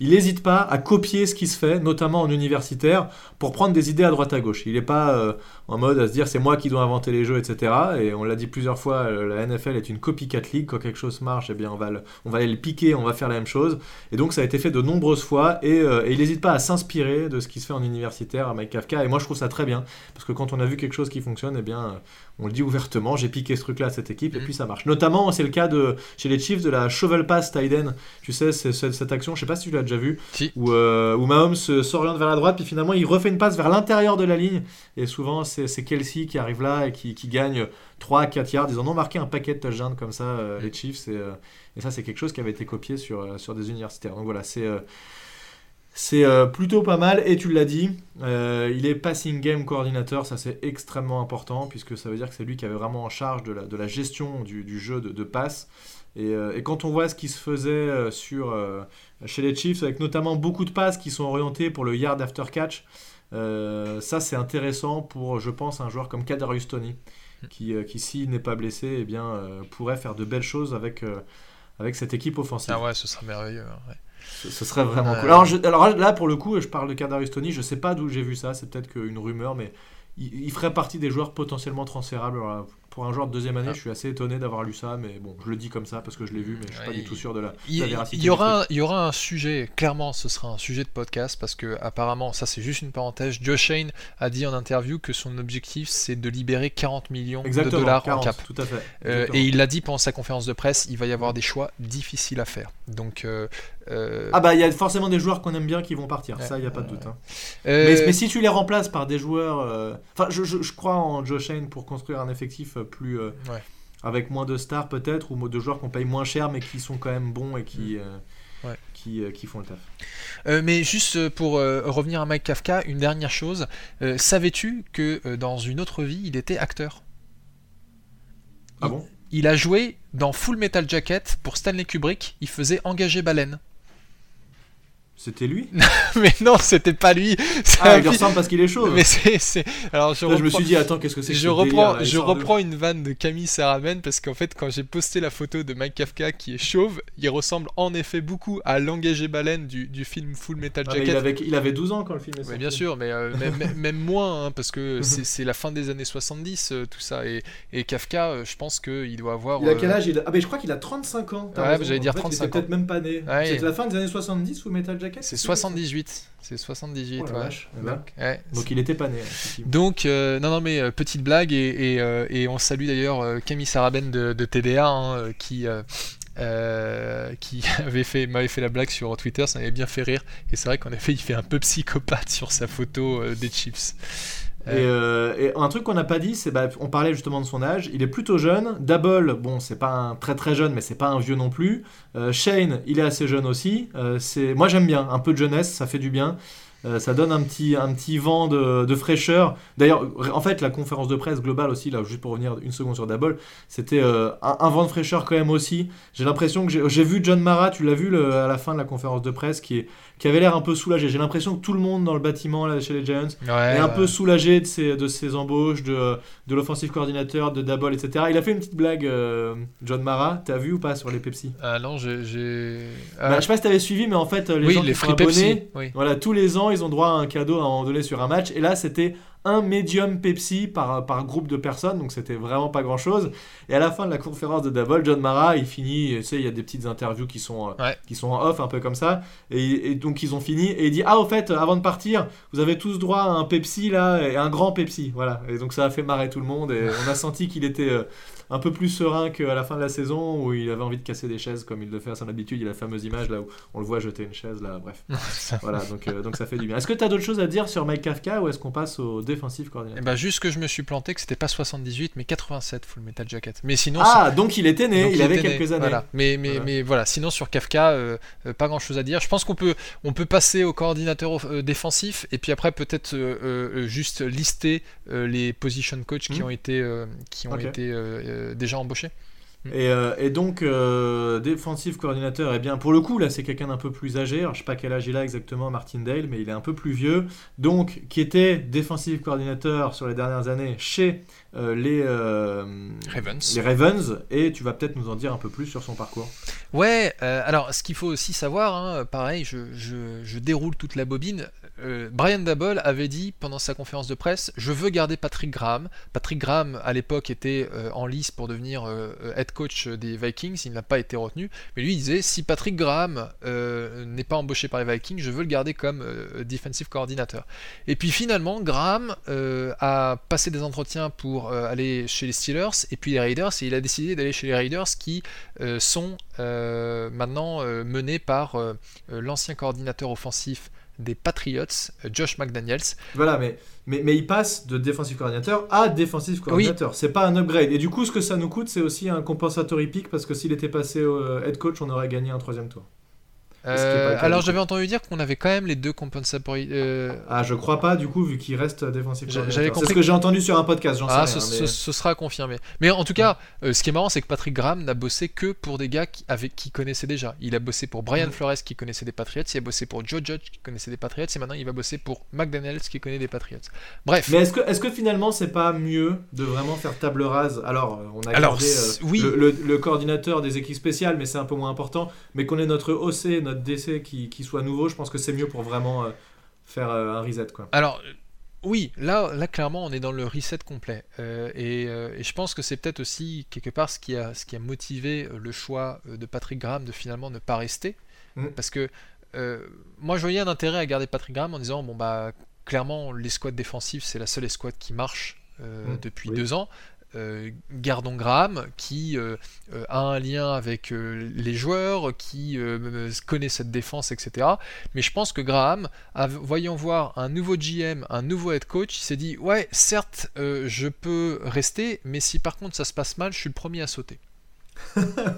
n'hésite pas à copier ce qui se fait, notamment en universitaire, pour prendre des idées à droite à gauche. Il n'est pas en mode à se dire c'est moi qui dois inventer les jeux, etc. Et on l'a dit plusieurs fois, la NFL est une copycat league. Quand quelque chose marche, eh bien, on va aller le piquer, on va faire la même chose. Et donc ça a été fait de nombreuses fois. Et il n'hésite pas à s'inspirer de ce qui se fait en universitaire, à Mike Kafka. Et moi je trouve ça très bien, parce que quand on a vu quelque chose qui fonctionne, eh bien, on le dit ouvertement, j'ai piqué ce truc-là à cette équipe, et puis ça marche. Notamment, c'est le cas chez les Chiefs de la shovel pass tight end. Tu sais, c'est cette action, je ne sais pas si tu l'as déjà vue, si. Où Mahomes s'oriente vers la droite, puis finalement il refait une passe vers l'intérieur de la ligne, et souvent c'est Kelsey qui arrive là et qui gagne 3-4 yards. Ils en ont marqué un paquet de touchdowns comme ça, les Chiefs, et ça c'est quelque chose qui avait été copié sur des universitaires. Donc voilà, c'est plutôt pas mal, et tu l'as dit, il est passing game coordinateur, ça c'est extrêmement important, puisque ça veut dire que c'est lui qui avait vraiment en charge de la gestion du jeu de passe. Et quand on voit ce qui se faisait chez les Chiefs, avec notamment beaucoup de passes qui sont orientées pour le yard after catch, ça c'est intéressant pour, je pense, un joueur comme Kadarius Toney, qui s'il n'est pas blessé, eh bien, pourrait faire de belles choses avec cette équipe offensive. Ah ouais, ce serait merveilleux. Ouais. Ce serait vraiment cool. Alors là, pour le coup, je parle de Kadarius Toney, je ne sais pas d'où j'ai vu ça, c'est peut-être qu'une rumeur, mais il ferait partie des joueurs potentiellement transférables. Alors, pour un joueur de deuxième année, je suis assez étonné d'avoir lu ça, mais bon, je le dis comme ça parce que je l'ai vu, mais je ne suis pas du tout sûr de la véracité. Il y aura un sujet, clairement, ce sera un sujet de podcast, parce que apparemment, ça c'est juste une parenthèse, Joe Schoen a dit en interview que son objectif c'est de libérer 40 millions de dollars en cap. Tout à fait. Et il l'a dit pendant sa conférence de presse, il va y avoir des choix difficiles à faire. Donc, il y a forcément des joueurs qu'on aime bien qui vont partir, ça il n'y a pas de doute. Hein. Mais si tu les remplaces par des joueurs... je crois en Joe Schoen pour construire un effectif plus avec moins de stars peut-être, ou de joueurs qu'on paye moins cher mais qui sont quand même bons et qui font le taf. Mais juste pour revenir à Mike Kafka, une dernière chose, savais-tu que dans une autre vie il était acteur? Ah bon? Il a joué dans Full Metal Jacket pour Stanley Kubrick, il faisait engager baleine. C'était lui? Mais non, c'était pas lui. Il ressemble parce qu'il est chaud. Mais Alors, je me suis dit, attends, qu'est-ce que c'est que je reprends une vanne de Camille Saramène, parce qu'en fait, quand j'ai posté la photo de Mike Kafka qui est chauve, il ressemble en effet beaucoup à l'engagé baleine du film Full Metal Jacket. Il avait 12 ans quand le film est sorti. Mais bien sûr, mais même moins, hein, parce que c'est la fin des années 70, tout ça. Et Kafka, je pense qu'il doit avoir... Il a quel âge? Je crois qu'il a 35 ans. Ouais, j'allais dire 35 ans. Il était peut-être même pas né. C'était la fin des années 70, Full Metal Jacket. C'est 78. C'est 78, oh la vache. Donc il était pas né. Donc, non, mais petite blague, et on salue d'ailleurs Camille Sarabène de TDA, hein, qui m'avait fait la blague sur Twitter, ça m'avait bien fait rire, et c'est vrai qu'en effet il fait un peu psychopathe sur sa photo des Chiefs. Et un truc qu'on n'a pas dit, c'est on parlait justement de son âge, il est plutôt jeune. Daboll, bon, c'est pas un très très jeune, mais c'est pas un vieux non plus. Schoen, il est assez jeune aussi. Moi j'aime bien, un peu de jeunesse, ça fait du bien. Ça donne un petit vent de fraîcheur. D'ailleurs, en fait, la conférence de presse globale aussi, là, juste pour revenir une seconde sur Daboll, c'était un vent de fraîcheur quand même aussi. J'ai l'impression que j'ai vu John Mara, tu l'as vu à la fin de la conférence de presse, qui avait l'air un peu soulagé. J'ai l'impression que tout le monde dans le bâtiment là, chez les Giants est un peu soulagé de ses embauches, de l'offensive coordinateur, de Daboll, etc. Il a fait une petite blague, John Mara, t'as vu ou pas sur les Pepsi ? Ah non, j'ai... je sais pas si t'avais suivi, mais en fait, les gens qui sont abonnés, voilà, tous les ans, ils ont droit à un cadeau à un moment donné sur un match, et là c'était un médium Pepsi par groupe de personnes, donc c'était vraiment pas grand chose. Et à la fin de la conférence de Daboll, John Mara, il finit, tu sais, il y a des petites interviews qui sont en off un peu comme ça, et donc ils ont fini et il dit au fait, avant de partir, vous avez tous droit à un Pepsi là, et un grand Pepsi, voilà. Et donc ça a fait marrer tout le monde et on a senti qu'il était un peu plus serein qu'à la fin de la saison où il avait envie de casser des chaises comme il le fait à son habitude. Il y a la fameuse image là où on le voit jeter une chaise là, bref. Voilà, donc ça fait du bien. Est-ce que tu as d'autres choses à dire sur Mike Kafka ou est-ce qu'on passe au défensif coordinateur ? Juste que je me suis planté que c'était pas 78 mais 87 Full Metal Jacket. Mais sinon donc il était né, donc il avait quelques années. Voilà. Mais voilà, sinon sur Kafka pas grand-chose à dire. Je pense qu'on peut passer au coordinateur défensif et puis après peut-être juste lister les position coach qui ont été déjà embauché. Et donc défensif coordinateur, et bien pour le coup là c'est quelqu'un d'un peu plus âgé. Alors, je sais pas quel âge il a exactement Martindale, mais il est un peu plus vieux, donc qui était défensif coordinateur sur les dernières années chez les Ravens, et tu vas peut-être nous en dire un peu plus sur son parcours. Alors ce qu'il faut aussi savoir, pareil, je déroule toute la bobine. Brian Daboll avait dit pendant sa conférence de presse, je veux garder Patrick Graham. Patrick Graham à l'époque était en lice pour devenir head coach des Vikings, il n'a pas été retenu, mais lui il disait, si Patrick Graham n'est pas embauché par les Vikings, je veux le garder comme defensive coordinator. Et puis finalement Graham a passé des entretiens pour aller chez les Steelers et puis les Raiders, et il a décidé d'aller chez les Raiders qui sont maintenant menés par l'ancien coordinateur offensif des Patriots, Josh McDaniels. Voilà, mais il passe de défensif coordinateur à défensif coordinateur. Oui. C'est pas un upgrade. Et du coup, ce que ça nous coûte, c'est aussi un compensatory pick, parce que s'il était passé au head coach, on aurait gagné un 3e tour. J'avais entendu dire qu'on avait quand même les deux compensatory. Je crois pas, du coup, vu qu'il reste défensif. C'est ce que j'ai entendu sur un podcast, ce sera confirmé. Mais en tout cas, ce qui est marrant, c'est que Patrick Graham n'a bossé que pour des gars qui connaissaient déjà. Il a bossé pour Brian Flores qui connaissait des Patriots, il a bossé pour Joe Judge qui connaissait des Patriots, et maintenant il va bosser pour McDaniels qui connaît des Patriots. Bref. Mais est-ce que finalement, c'est pas mieux de vraiment faire table rase ? Alors, on a gardé le coordinateur des équipes spéciales, mais c'est un peu moins important, mais qu'on ait notre OC, notre DC qui soit nouveau, je pense que c'est mieux pour vraiment faire un reset, quoi. Alors oui, là clairement on est dans le reset complet, et je pense que c'est peut-être aussi quelque part ce qui a motivé le choix de Patrick Graham de finalement ne pas rester, parce que moi je voyais un intérêt à garder Patrick Graham en disant clairement l'escouade défensive c'est la seule escouade qui marche depuis 2 ans. Gardons Graham qui a un lien avec les joueurs, qui connaît cette défense, etc. Mais je pense que Graham, voyant voir un nouveau GM, un nouveau head coach, il s'est dit, certes je peux rester, mais si par contre ça se passe mal, je suis le premier à sauter.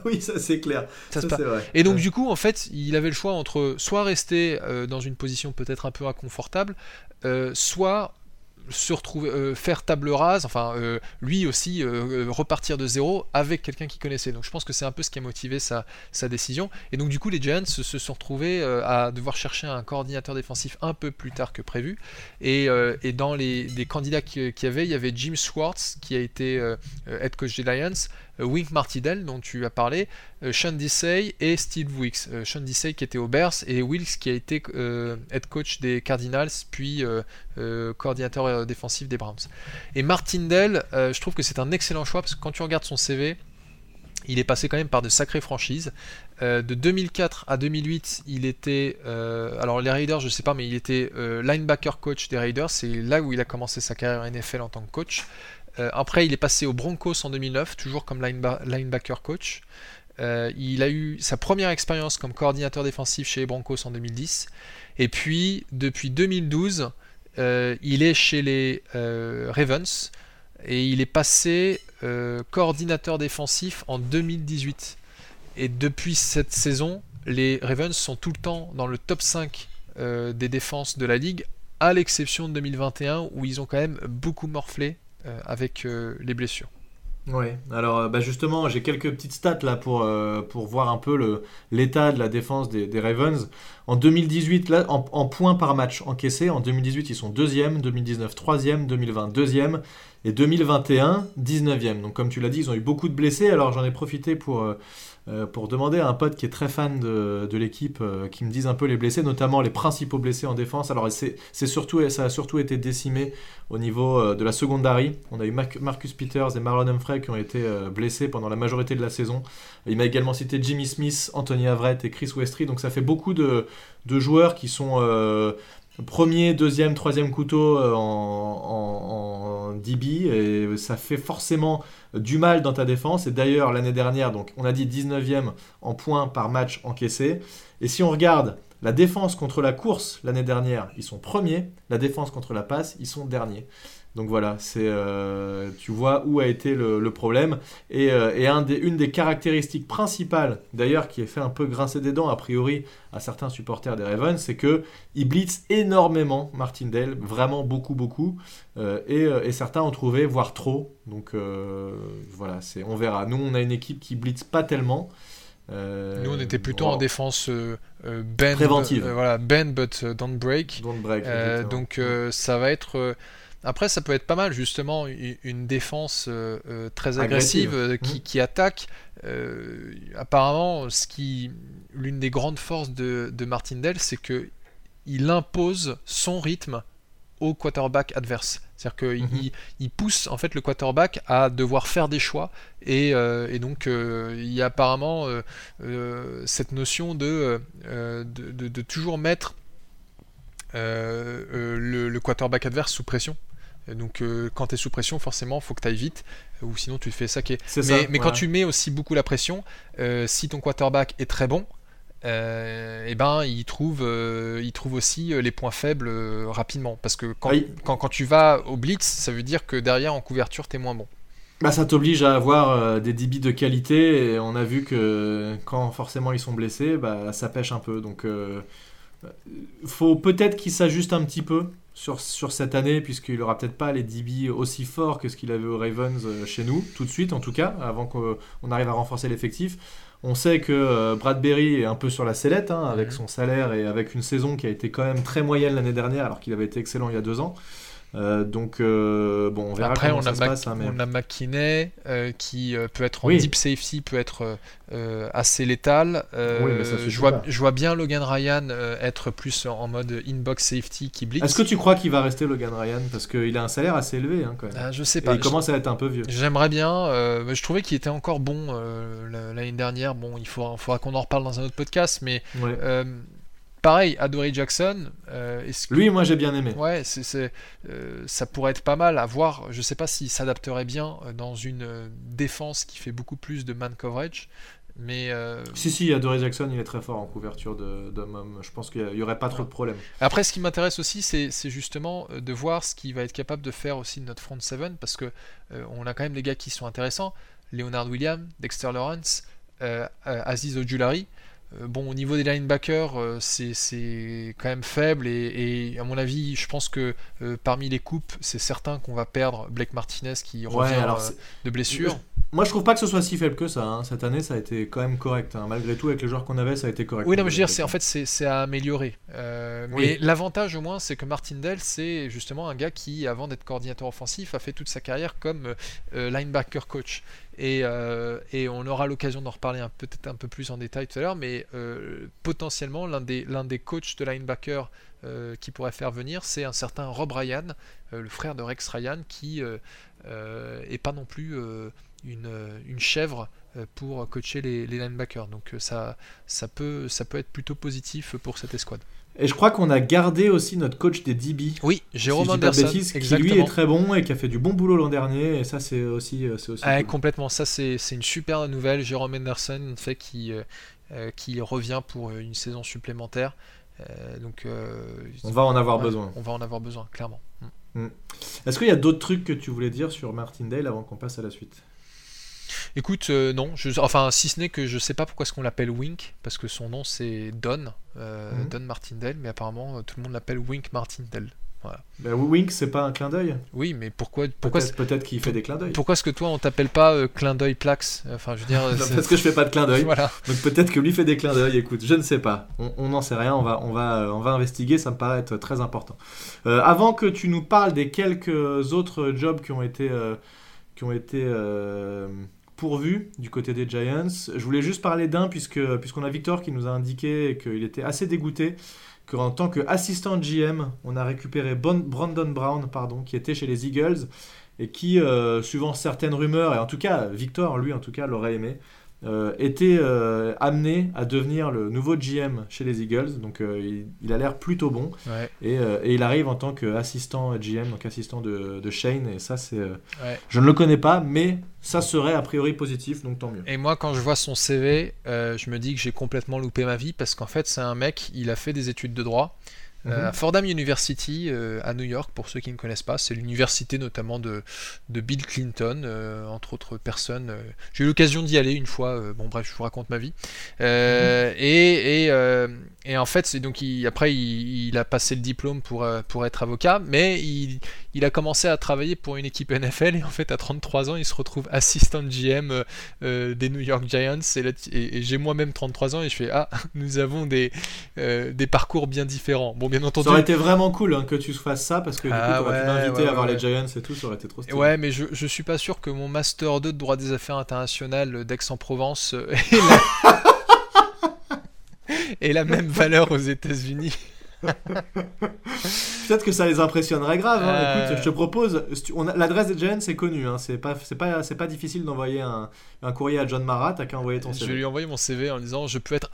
Oui, ça c'est clair, ça c'est vrai. Et donc du coup en fait il avait le choix entre soit rester dans une position peut-être un peu inconfortable, soit se retrouver, faire table rase, lui aussi repartir de zéro avec quelqu'un qu'il connaissait. Donc je pense que c'est un peu ce qui a motivé sa décision, et donc du coup les Giants se sont retrouvés à devoir chercher un coordinateur défensif un peu plus tard que prévu, et dans les candidats qu'il y avait, il y avait Jim Schwartz qui a été head coach des Lions, Wink Martindale dont tu as parlé, Sean Desai et Steve Wilkes. Sean Desai qui était aux Bears et Wilkes qui a été head coach des Cardinals puis coordinateur défensif des Browns. Et Martindale, je trouve que c'est un excellent choix parce que quand tu regardes son CV, il est passé quand même par de sacrées franchises. De 2004 à 2008, il était... alors les Raiders, je sais pas, mais il était linebacker coach des Raiders. C'est là où il a commencé sa carrière NFL en tant que coach. Après, il est passé aux Broncos en 2009, toujours comme linebacker coach. Il a eu sa première expérience comme coordinateur défensif chez les Broncos en 2010. Et puis, depuis 2012... il est chez les Ravens et il est passé coordinateur défensif en 2018. Et depuis cette saison, les Ravens sont tout le temps dans le top 5 des défenses de la ligue, à l'exception de 2021 où ils ont quand même beaucoup morflé avec les blessures. Oui, alors bah justement, j'ai quelques petites stats là pour voir un peu l'état de la défense des Ravens. En 2018, là, en points par match encaissés, en 2018 ils sont 2e, 2019 3e, 2020 2e et 2021 19e. Donc comme tu l'as dit, ils ont eu beaucoup de blessés, alors j'en ai profité pour demander à un pote qui est très fan de l'équipe qui me dise un peu les blessés, notamment les principaux blessés en défense. Alors ça a surtout été décimé au niveau de la secondary. On a eu Marcus Peters et Marlon Humphrey qui ont été blessés pendant la majorité de la saison. Il m'a également cité Jimmy Smith, Anthony Averett et Chris Westry. Donc ça fait beaucoup de joueurs qui sont premier, deuxième, troisième couteau en DB, et ça fait forcément du mal dans ta défense. Et d'ailleurs l'année dernière, donc, on a dit 19e en points par match encaissé, et si on regarde la défense contre la course l'année dernière, ils sont premiers, la défense contre la passe, ils sont derniers. Donc voilà, tu vois où a été le problème. Et une des caractéristiques principales, d'ailleurs, qui a fait un peu grincer des dents, a priori, à certains supporters des Ravens, c'est qu'ils blitzent énormément Martindale, vraiment beaucoup, beaucoup. Et certains ont trouvé, voire trop. Donc voilà, on verra. Nous, on a une équipe qui blitz pas tellement. Nous, on était plutôt en défense bend, préventive. Bend but don't break. Don't break donc ça va être... Après, ça peut être pas mal, justement, une défense très agressive qui attaque. Apparemment, l'une des grandes forces de Martindale, c'est qu'il impose son rythme au quarterback adverse. C'est-à-dire qu'il il pousse en fait le quarterback à devoir faire des choix, et donc il y a apparemment cette notion de toujours mettre le quarterback adverse sous pression. Donc quand tu es sous pression, forcément, il faut que tu ailles vite, ou sinon tu te fais saquer. Mais quand tu mets aussi beaucoup la pression, si ton quarterback est très bon, et ben il trouve aussi les points faibles rapidement. Parce que quand tu vas au blitz, ça veut dire que derrière, en couverture, tu es moins bon. Bah, ça t'oblige à avoir des DB de qualité, et on a vu que quand forcément ils sont blessés, bah, ça pêche un peu. Donc faut peut-être qu'il s'ajuste un petit peu sur cette année, puisqu'il n'aura peut-être pas les DB aussi forts que ce qu'il avait aux Ravens chez nous, tout de suite en tout cas, avant qu'on arrive à renforcer l'effectif. On sait que Bradbury est un peu sur la sellette, hein, avec son salaire et avec une saison qui a été quand même très moyenne l'année dernière, alors qu'il avait été excellent il y a 2 ans. Donc on verra après, comment ça se passe. Hein, mais... on a McKinney qui peut être en deep safety, peut être assez létal. Je vois bien Logan Ryan être plus en mode inbox safety qui blitz. Est-ce que tu crois qu'il va rester Logan Ryan, parce qu'il a un salaire assez élevé hein, quand même. Je sais pas. Et il commence à être un peu vieux. J'aimerais bien. Je trouvais qu'il était encore bon l'année dernière. Bon, il faudra qu'on en reparle dans un autre podcast, mais. Ouais. Pareil, Adoree Jackson. Lui, moi j'ai bien aimé. Ouais, ça pourrait être pas mal à voir. Je sais pas s'il s'adapterait bien dans une défense qui fait beaucoup plus de man coverage. Mais si, Adoree Jackson, il est très fort en couverture d'homme. Je pense qu'il n'y aurait pas trop de problèmes. Après, ce qui m'intéresse aussi, c'est justement de voir ce qu'il va être capable de faire aussi de notre front seven, parce que on a quand même des gars qui sont intéressants. Leonard Williams, Dexter Lawrence, Azeez Ojulari. Bon, au niveau des linebackers, c'est quand même faible, et à mon avis, je pense que parmi les coupes, c'est certain qu'on va perdre Blake Martinez qui revient de blessure. Moi, je trouve pas que ce soit si faible que ça. Hein. Cette année, ça a été quand même correct. Hein. Malgré tout, avec les joueurs qu'on avait, ça a été correct. Oui, non, mais je veux dire, c'est à améliorer. Mais l'avantage, au moins, c'est que Martindale, c'est justement un gars qui, avant d'être coordinateur offensif, a fait toute sa carrière comme linebacker coach. Et on aura l'occasion d'en reparler peut-être un peu plus en détail tout à l'heure, mais potentiellement, l'un des coachs de linebacker qui pourrait faire venir, c'est un certain Rob Ryan, le frère de Rex Ryan, qui est pas non plus... Une chèvre pour coacher les linebackers, donc ça peut être plutôt positif pour cette escouade. Et je crois qu'on a gardé aussi notre coach des DB. Oui, Jérôme Anderson, exactement. Qui lui est très bon et qui a fait du bon boulot l'an dernier, et ça c'est aussi cool. Complètement, ça c'est une super nouvelle. Jérôme Anderson qui revient pour une saison supplémentaire, donc on va en avoir besoin. On va en avoir besoin, clairement. Est-ce qu'il y a d'autres trucs que tu voulais dire sur Martindale avant qu'on passe à la suite ? Écoute, non. Enfin, si ce n'est que je sais pas pourquoi est-ce qu'on l'appelle Wink, parce que son nom c'est Don, Don Martindale, mais apparemment tout le monde l'appelle Wink Martindale. Voilà. Ben, Wink, c'est pas un clin d'œil. Oui, mais pourquoi peut-être qu'il fait des clins d'œil. Pourquoi est-ce que toi on t'appelle pas clin d'œil Plax? Enfin, je veux dire. Non, parce que je fais pas de clin d'œil. Voilà. Donc peut-être que lui fait des clins d'œil. Écoute, je ne sais pas. On n'en sait rien. On va investiguer. Ça me paraît être très important. Avant que tu nous parles des quelques autres jobs qui ont été pourvus du côté des Giants, je voulais juste parler d'un puisqu'on a Victor qui nous a indiqué qu'il était assez dégoûté. En tant qu'assistant GM, on a récupéré Brandon Brown, qui était chez les Eagles et qui, suivant certaines rumeurs, et en tout cas Victor, lui en tout cas, l'aurait aimé, était amené à devenir le nouveau GM chez les Eagles. Donc il a l'air plutôt bon. Ouais. Et il arrive en tant qu'assistant GM, donc assistant de Shane. Et ça, c'est, je ne le connais pas, mais ça serait a priori positif, donc tant mieux. Et moi, quand je vois son CV, je me dis que j'ai complètement loupé ma vie, parce qu'en fait, c'est un mec, il a fait des études de droit. À Fordham University à New York, pour ceux qui ne connaissent pas, c'est l'université notamment de Bill Clinton, entre autres personnes. J'ai eu l'occasion d'y aller une fois, bon bref, je vous raconte ma vie. Et en fait, c'est donc après il a passé le diplôme pour être avocat, mais il a commencé à travailler pour une équipe NFL, et en fait à 33 ans, il se retrouve assistant GM des New York Giants, et j'ai moi-même 33 ans, et je fais nous avons des parcours bien différents. Bon, bien entendu, ça aurait été vraiment cool que tu fasses ça, parce que du coup t'aurais pu m'inviter à voir les Giants et tout, ça aurait été trop stylé. Ouais, mais je suis pas sûr que mon Master 2 de droit des affaires internationales d'Aix-en-Provence ait la même valeur aux États-Unis. Peut-être que ça les impressionnerait grave. Écoute, je te propose, l'adresse des Giants est connue, c'est pas difficile d'envoyer un courrier à John Mara, t'as qu'à envoyer ton CV. Je vais lui envoyer mon CV en disant je peux être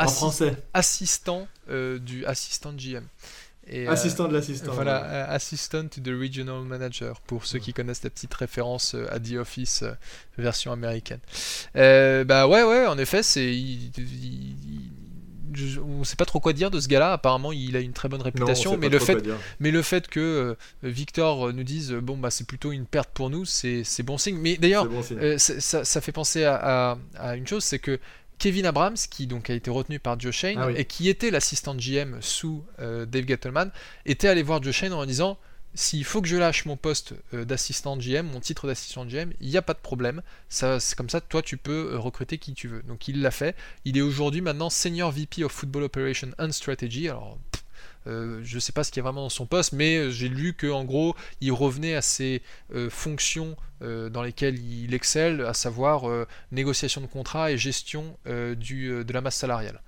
assistant du assistant GM. Et, assistant de l'assistant. Voilà, assistant to the regional manager, pour ceux qui connaissent la petite référence à The Office version américaine. Bah ouais, en effet, c'est... on ne sait pas trop quoi dire de ce gars-là. Apparemment, il a une très bonne réputation, mais le fait que Victor nous dise bon bah c'est plutôt une perte pour nous, c'est bon signe. Mais d'ailleurs, ça fait penser à une chose, c'est que Kevin Abrams, qui donc a été retenu par Joe Schoen et qui était l'assistant GM sous Dave Gettleman, était allé voir Joe Schoen en disant: s'il faut que je lâche mon poste d'assistant GM, mon titre d'assistant GM, il n'y a pas de problème. Ça, c'est comme ça, toi, tu peux recruter qui tu veux. Donc, il l'a fait. Il est aujourd'hui maintenant Senior VP of Football Operation and Strategy. Alors, je ne sais pas ce qu'il y a vraiment dans son poste, mais j'ai lu qu'en gros, il revenait à ses fonctions dans lesquelles il excelle, à savoir négociation de contrat et gestion de la masse salariale.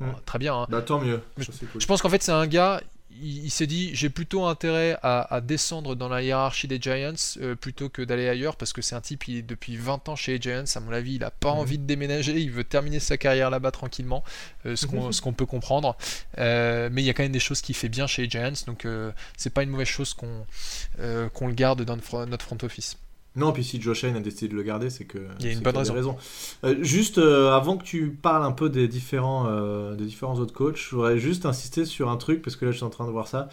Alors, très bien. Bah, tant mieux. Je pense qu'en fait, c'est un gars... Il s'est dit: j'ai plutôt intérêt à descendre dans la hiérarchie des Giants plutôt que d'aller ailleurs, parce que c'est un type, il est depuis 20 ans chez les Giants, à mon avis il n'a pas envie de déménager, il veut terminer sa carrière là-bas tranquillement, ce qu'on peut comprendre, mais il y a quand même des choses qu'il fait bien chez les Giants, donc c'est pas une mauvaise chose qu'on le garde dans notre front office. Non, puis si Joe Schoen a décidé de le garder, c'est que il y a une bonne raison. Juste avant que tu parles un peu des différents autres coachs, je voudrais juste insister sur un truc, parce que là je suis en train de voir ça.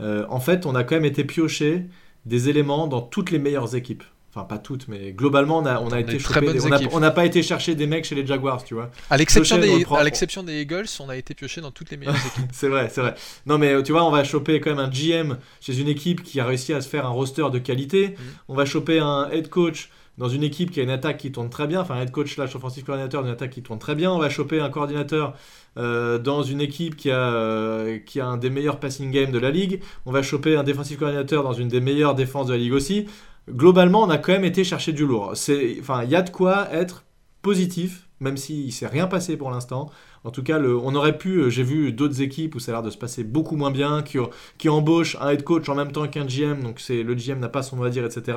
En fait, on a quand même été piocher des éléments dans toutes les meilleures équipes. Enfin, pas toutes, mais globalement, on a été chopé. On n'a pas été chercher des mecs chez les Jaguars, tu vois. À l'exception des Eagles, on a été pioché dans toutes les meilleures équipes. C'est vrai. Non, mais tu vois, on va choper quand même un GM chez une équipe qui a réussi à se faire un roster de qualité. On va choper un head coach dans une équipe qui a une attaque qui tourne très bien. Enfin, un head coach / offensive coordinateur d'une attaque qui tourne très bien. On va choper un coordinateur dans une équipe qui a un des meilleurs passing game de la ligue. On va choper un defensive coordinateur dans une des meilleures défenses de la ligue aussi. Globalement, on a quand même été chercher du lourd. Il y a de quoi être positif, même s'il ne s'est rien passé pour l'instant. En tout cas, on aurait pu... J'ai vu d'autres équipes où ça a l'air de se passer beaucoup moins bien, qui embauchent un head coach en même temps qu'un GM, donc le GM n'a pas son mot à dire, etc.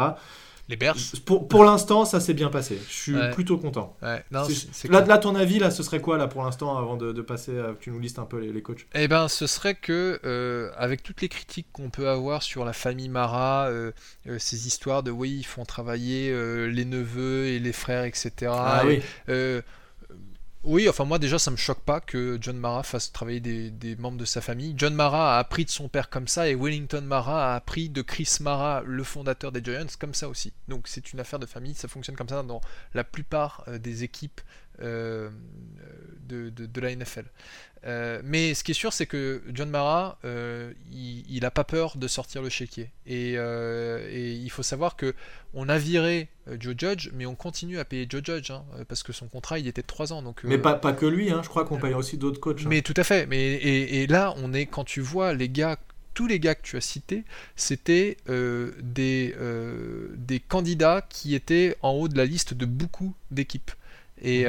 Les Bears. Pour l'instant, ça s'est bien passé. Je suis plutôt content. Ouais. Non, là, ton avis, là, ce serait quoi là pour l'instant, avant de passer, que tu nous listes un peu les coachs? Eh ben, ce serait que avec toutes les critiques qu'on peut avoir sur la famille Mara, ces histoires de ils font travailler les neveux et les frères, etc. Ah, et, oui. Oui, enfin moi déjà ça me choque pas que John Mara fasse travailler des membres de sa famille. John Mara a appris de son père comme ça et Wellington Mara a appris de Chris Mara, le fondateur des Giants, comme ça aussi. Donc c'est une affaire de famille, ça fonctionne comme ça dans la plupart des équipes de la NFL. Mais ce qui est sûr c'est que John Mara il a pas peur de sortir le chéquier et il faut savoir que on a viré Joe Judge mais on continue à payer Joe Judge hein, parce que son contrat il était de 3 ans donc, mais pas que lui hein, je crois qu'on paye aussi d'autres coachs hein. Mais tout à fait mais, et là on est quand tu vois les gars tous les gars que tu as cités, c'était des candidats qui étaient en haut de la liste de beaucoup d'équipes. Et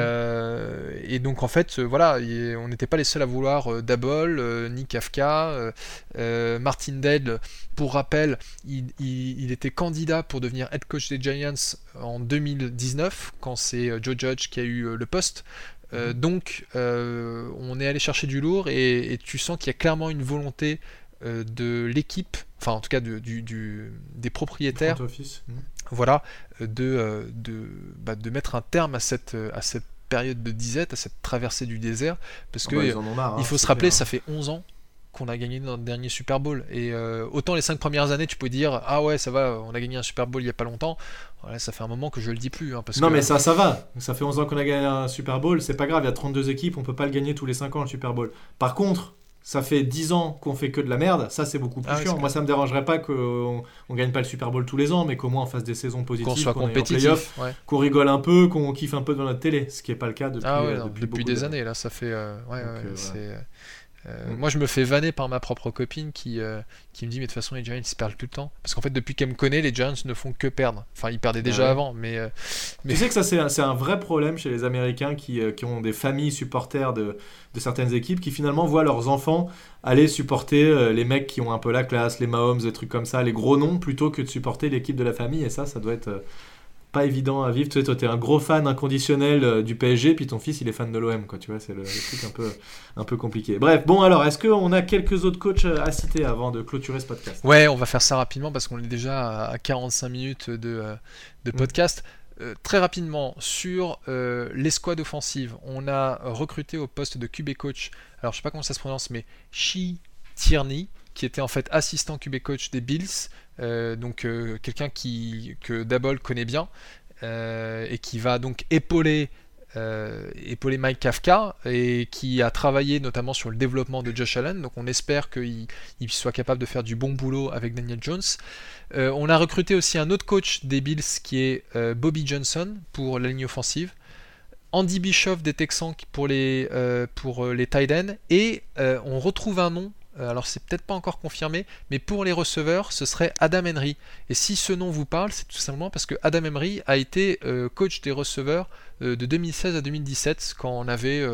donc en fait voilà on n'était pas les seuls à vouloir Daboll, ni Kafka, Martindale. Pour rappel il était candidat pour devenir head coach des Giants en 2019 quand c'est Joe Judge qui a eu le poste. Donc on est allé chercher du lourd et tu sens qu'il y a clairement une volonté de l'équipe, enfin en tout cas des propriétaires voilà, de mettre un terme à cette période de disette, à cette traversée du désert, parce que ils en ont marre, hein, il faut se rappeler, clair. Ça fait 11 ans qu'on a gagné notre dernier Super Bowl, et autant les 5 premières années tu pouvais dire ah ouais ça va, on a gagné un Super Bowl il y a pas longtemps, voilà, ça fait un moment que je le dis plus hein, parce non que... mais ça va, ça fait 11 ans qu'on a gagné un Super Bowl, c'est pas grave, il y a 32 équipes, on peut pas le gagner tous les 5 ans le Super Bowl. Par contre ça fait 10 ans qu'on fait que de la merde, ça c'est beaucoup plus chiant. Moi ça me dérangerait pas qu'on gagne pas le Super Bowl tous les ans, mais qu'au moins on fasse des saisons positives, qu'on soit compétitif, ouais. Qu'on rigole un peu, qu'on kiffe un peu dans notre télé, ce qui est pas le cas depuis des années là, ça fait moi je me fais vanner par ma propre copine qui me dit mais de toute façon les Giants ils perdent tout le temps, parce qu'en fait depuis qu'elle me connaît les Giants ne font que perdre, enfin ils perdaient déjà avant mais... Tu sais que ça c'est un vrai problème chez les Américains qui ont des familles supporters de certaines équipes qui finalement voient leurs enfants aller supporter les mecs qui ont un peu la classe, les Mahomes, des trucs comme ça, les gros noms, plutôt que de supporter l'équipe de la famille, et ça doit être pas évident à vivre. Tu sais, toi t'es un gros fan inconditionnel du PSG, puis ton fils il est fan de l'OM quoi, tu vois, c'est le truc un peu compliqué. Bref, bon alors, est-ce qu'on a quelques autres coachs à citer avant de clôturer ce podcast? Ouais, on va faire ça rapidement parce qu'on est déjà à 45 minutes de podcast. Très rapidement, sur l'escouade offensive, on a recruté au poste de QB coach, alors je sais pas comment ça se prononce, mais Shi Tierney, qui était en fait assistant QB coach des Bills, donc quelqu'un que Daboll connaît bien, et qui va donc épauler Mike Kafka, et qui a travaillé notamment sur le développement de Josh Allen, donc on espère qu'il soit capable de faire du bon boulot avec Daniel Jones. On a recruté aussi un autre coach des Bills qui est Bobby Johnson pour la ligne offensive, Andy Bischoff des Texans pour les tight ends, et on retrouve un nom. Alors c'est peut-être pas encore confirmé, mais pour les receveurs, ce serait Adam Henry. Et si ce nom vous parle, c'est tout simplement parce que Adam Henry a été coach des receveurs de 2016 à 2017, quand on avait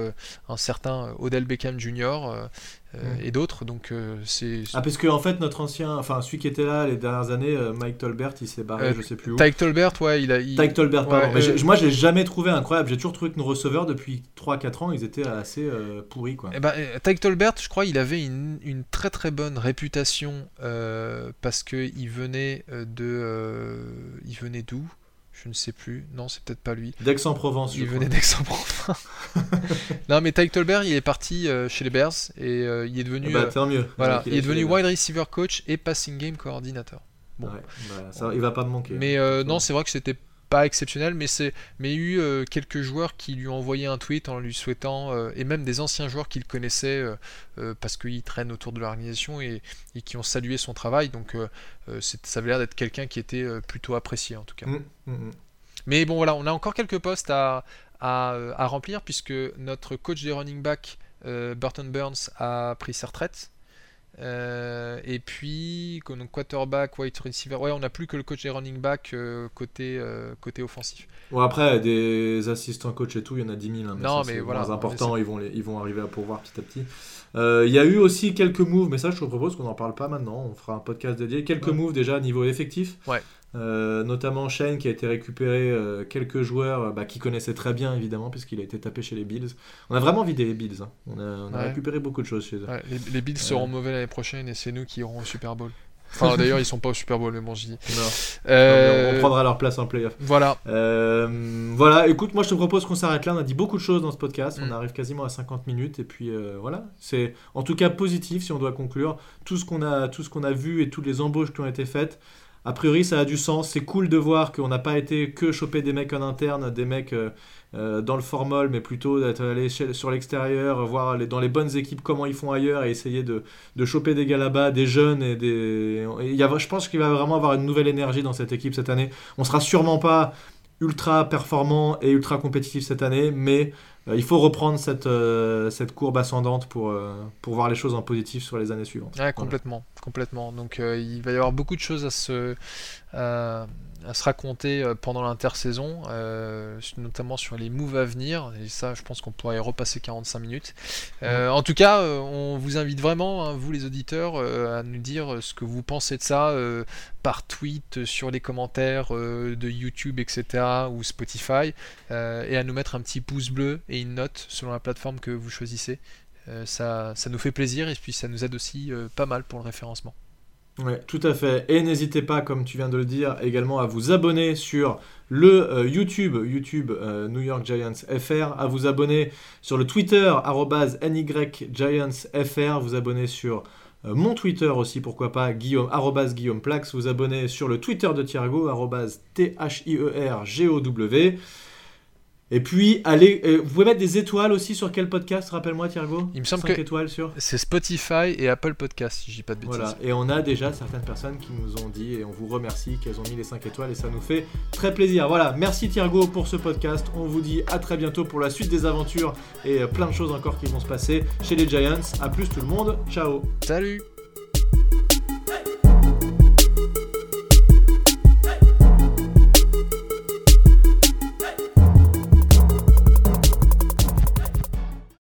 un certain Odell Beckham Jr. Et d'autres. Donc c'est... Ah, parce que en fait notre ancien, enfin celui qui était là les dernières années, Mike Tolbert, il s'est barré, je sais plus où. Tyke Tolbert, ouais, Tyke Tolbert, pardon. Ouais, mais moi je l'ai jamais trouvé incroyable. J'ai toujours trouvé que nos receveurs depuis 3-4 ans, ils étaient assez pourris quoi. Tyke Tolbert, je crois, il avait une très très bonne réputation parce que il venait d'où? Je ne sais plus. Non, c'est peut-être pas lui. D'Aix-en-Provence. Il venait d'Aix-en-Provence. Non, mais Tyke Tolbert, il est parti chez les Bears et il est devenu. Tant mieux. Voilà, il est devenu wide receiver coach et passing game coordinator. Bon, ouais, ça, il va pas me manquer. Mais non, c'est vrai que c'était pas exceptionnel, mais il y a eu quelques joueurs qui lui ont envoyé un tweet en lui souhaitant, et même des anciens joueurs qu'il connaissait parce qu'ils traînent autour de l'organisation et qui ont salué son travail, donc ça avait l'air d'être quelqu'un qui était plutôt apprécié en tout cas. Mais bon voilà, on a encore quelques postes à remplir puisque notre coach des running back Burton Burns a pris sa retraite. Et puis donc quarterback, wide receiver, ouais, on n'a plus que le coach des running back côté offensif. Bon, après des assistants coach et tout, il y en a 10 000 hein, mais non, ça, mais c'est voilà, moins important, ils vont arriver à pourvoir petit à petit. Il y a eu aussi quelques moves, mais ça je te propose qu'on n'en parle pas maintenant, on fera un podcast dédié. Quelques moves déjà niveau effectif, ouais. Notamment Shane qui a été récupéré, quelques joueurs qu'il connaissait très bien évidemment puisqu'il a été tapé chez les Bills. On a vraiment vidé les Bills hein. On a récupéré beaucoup de choses chez eux. Les Bills seront mauvais l'année prochaine et c'est nous qui irons au Super Bowl. Enfin, d'ailleurs, ils sont pas au Super Bowl, mais bon, je dis. On prendra leur place en playoff. Voilà. Voilà, écoute, moi je te propose qu'on s'arrête là. On a dit beaucoup de choses dans ce podcast. On arrive quasiment à 50 minutes. Et puis voilà. C'est en tout cas positif si on doit conclure. Tout ce qu'on a vu et toutes les embauches qui ont été faites. A priori, ça a du sens. C'est cool de voir qu'on n'a pas été que choper des mecs en interne, des mecs dans le formol, mais plutôt d'être allé sur l'extérieur, voir dans les bonnes équipes comment ils font ailleurs et essayer de choper des gars là-bas, des jeunes. Je pense qu'il va vraiment avoir une nouvelle énergie dans cette équipe cette année. On ne sera sûrement pas ultra performant et ultra compétitif cette année, mais il faut reprendre cette courbe ascendante pour voir les choses en positif sur les années suivantes. Ouais, complètement. Donc il va y avoir beaucoup de choses à se raconter pendant l'intersaison, notamment sur les moves à venir, et ça je pense qu'on pourrait repasser 45 minutes. En tout cas, on vous invite vraiment, hein, vous les auditeurs, à nous dire ce que vous pensez de ça par tweet, sur les commentaires de YouTube, etc., ou Spotify, et à nous mettre un petit pouce bleu et une note selon la plateforme que vous choisissez. Ça nous fait plaisir, et puis ça nous aide aussi pas mal pour le référencement. Ouais, tout à fait. Et n'hésitez pas, comme tu viens de le dire, également à vous abonner sur le YouTube New York Giants FR, à vous abonner sur le Twitter @NYGiantsFR, vous abonner sur mon Twitter aussi, pourquoi pas, @GuillaumePlax, vous abonner sur le Twitter de Thiergot @THIERGOW. Et puis, allez, vous pouvez mettre des étoiles aussi sur quel podcast, rappelle-moi Thiergot ? Il me semble 5 que étoiles sur... c'est Spotify et Apple Podcast, si je dis pas de bêtises. Voilà, et on a déjà certaines personnes qui nous ont dit, et on vous remercie, qu'elles ont mis les 5 étoiles, et ça nous fait très plaisir. Voilà, merci Thiergot pour ce podcast, on vous dit à très bientôt pour la suite des aventures, et plein de choses encore qui vont se passer chez les Giants. À plus tout le monde, ciao ! Salut !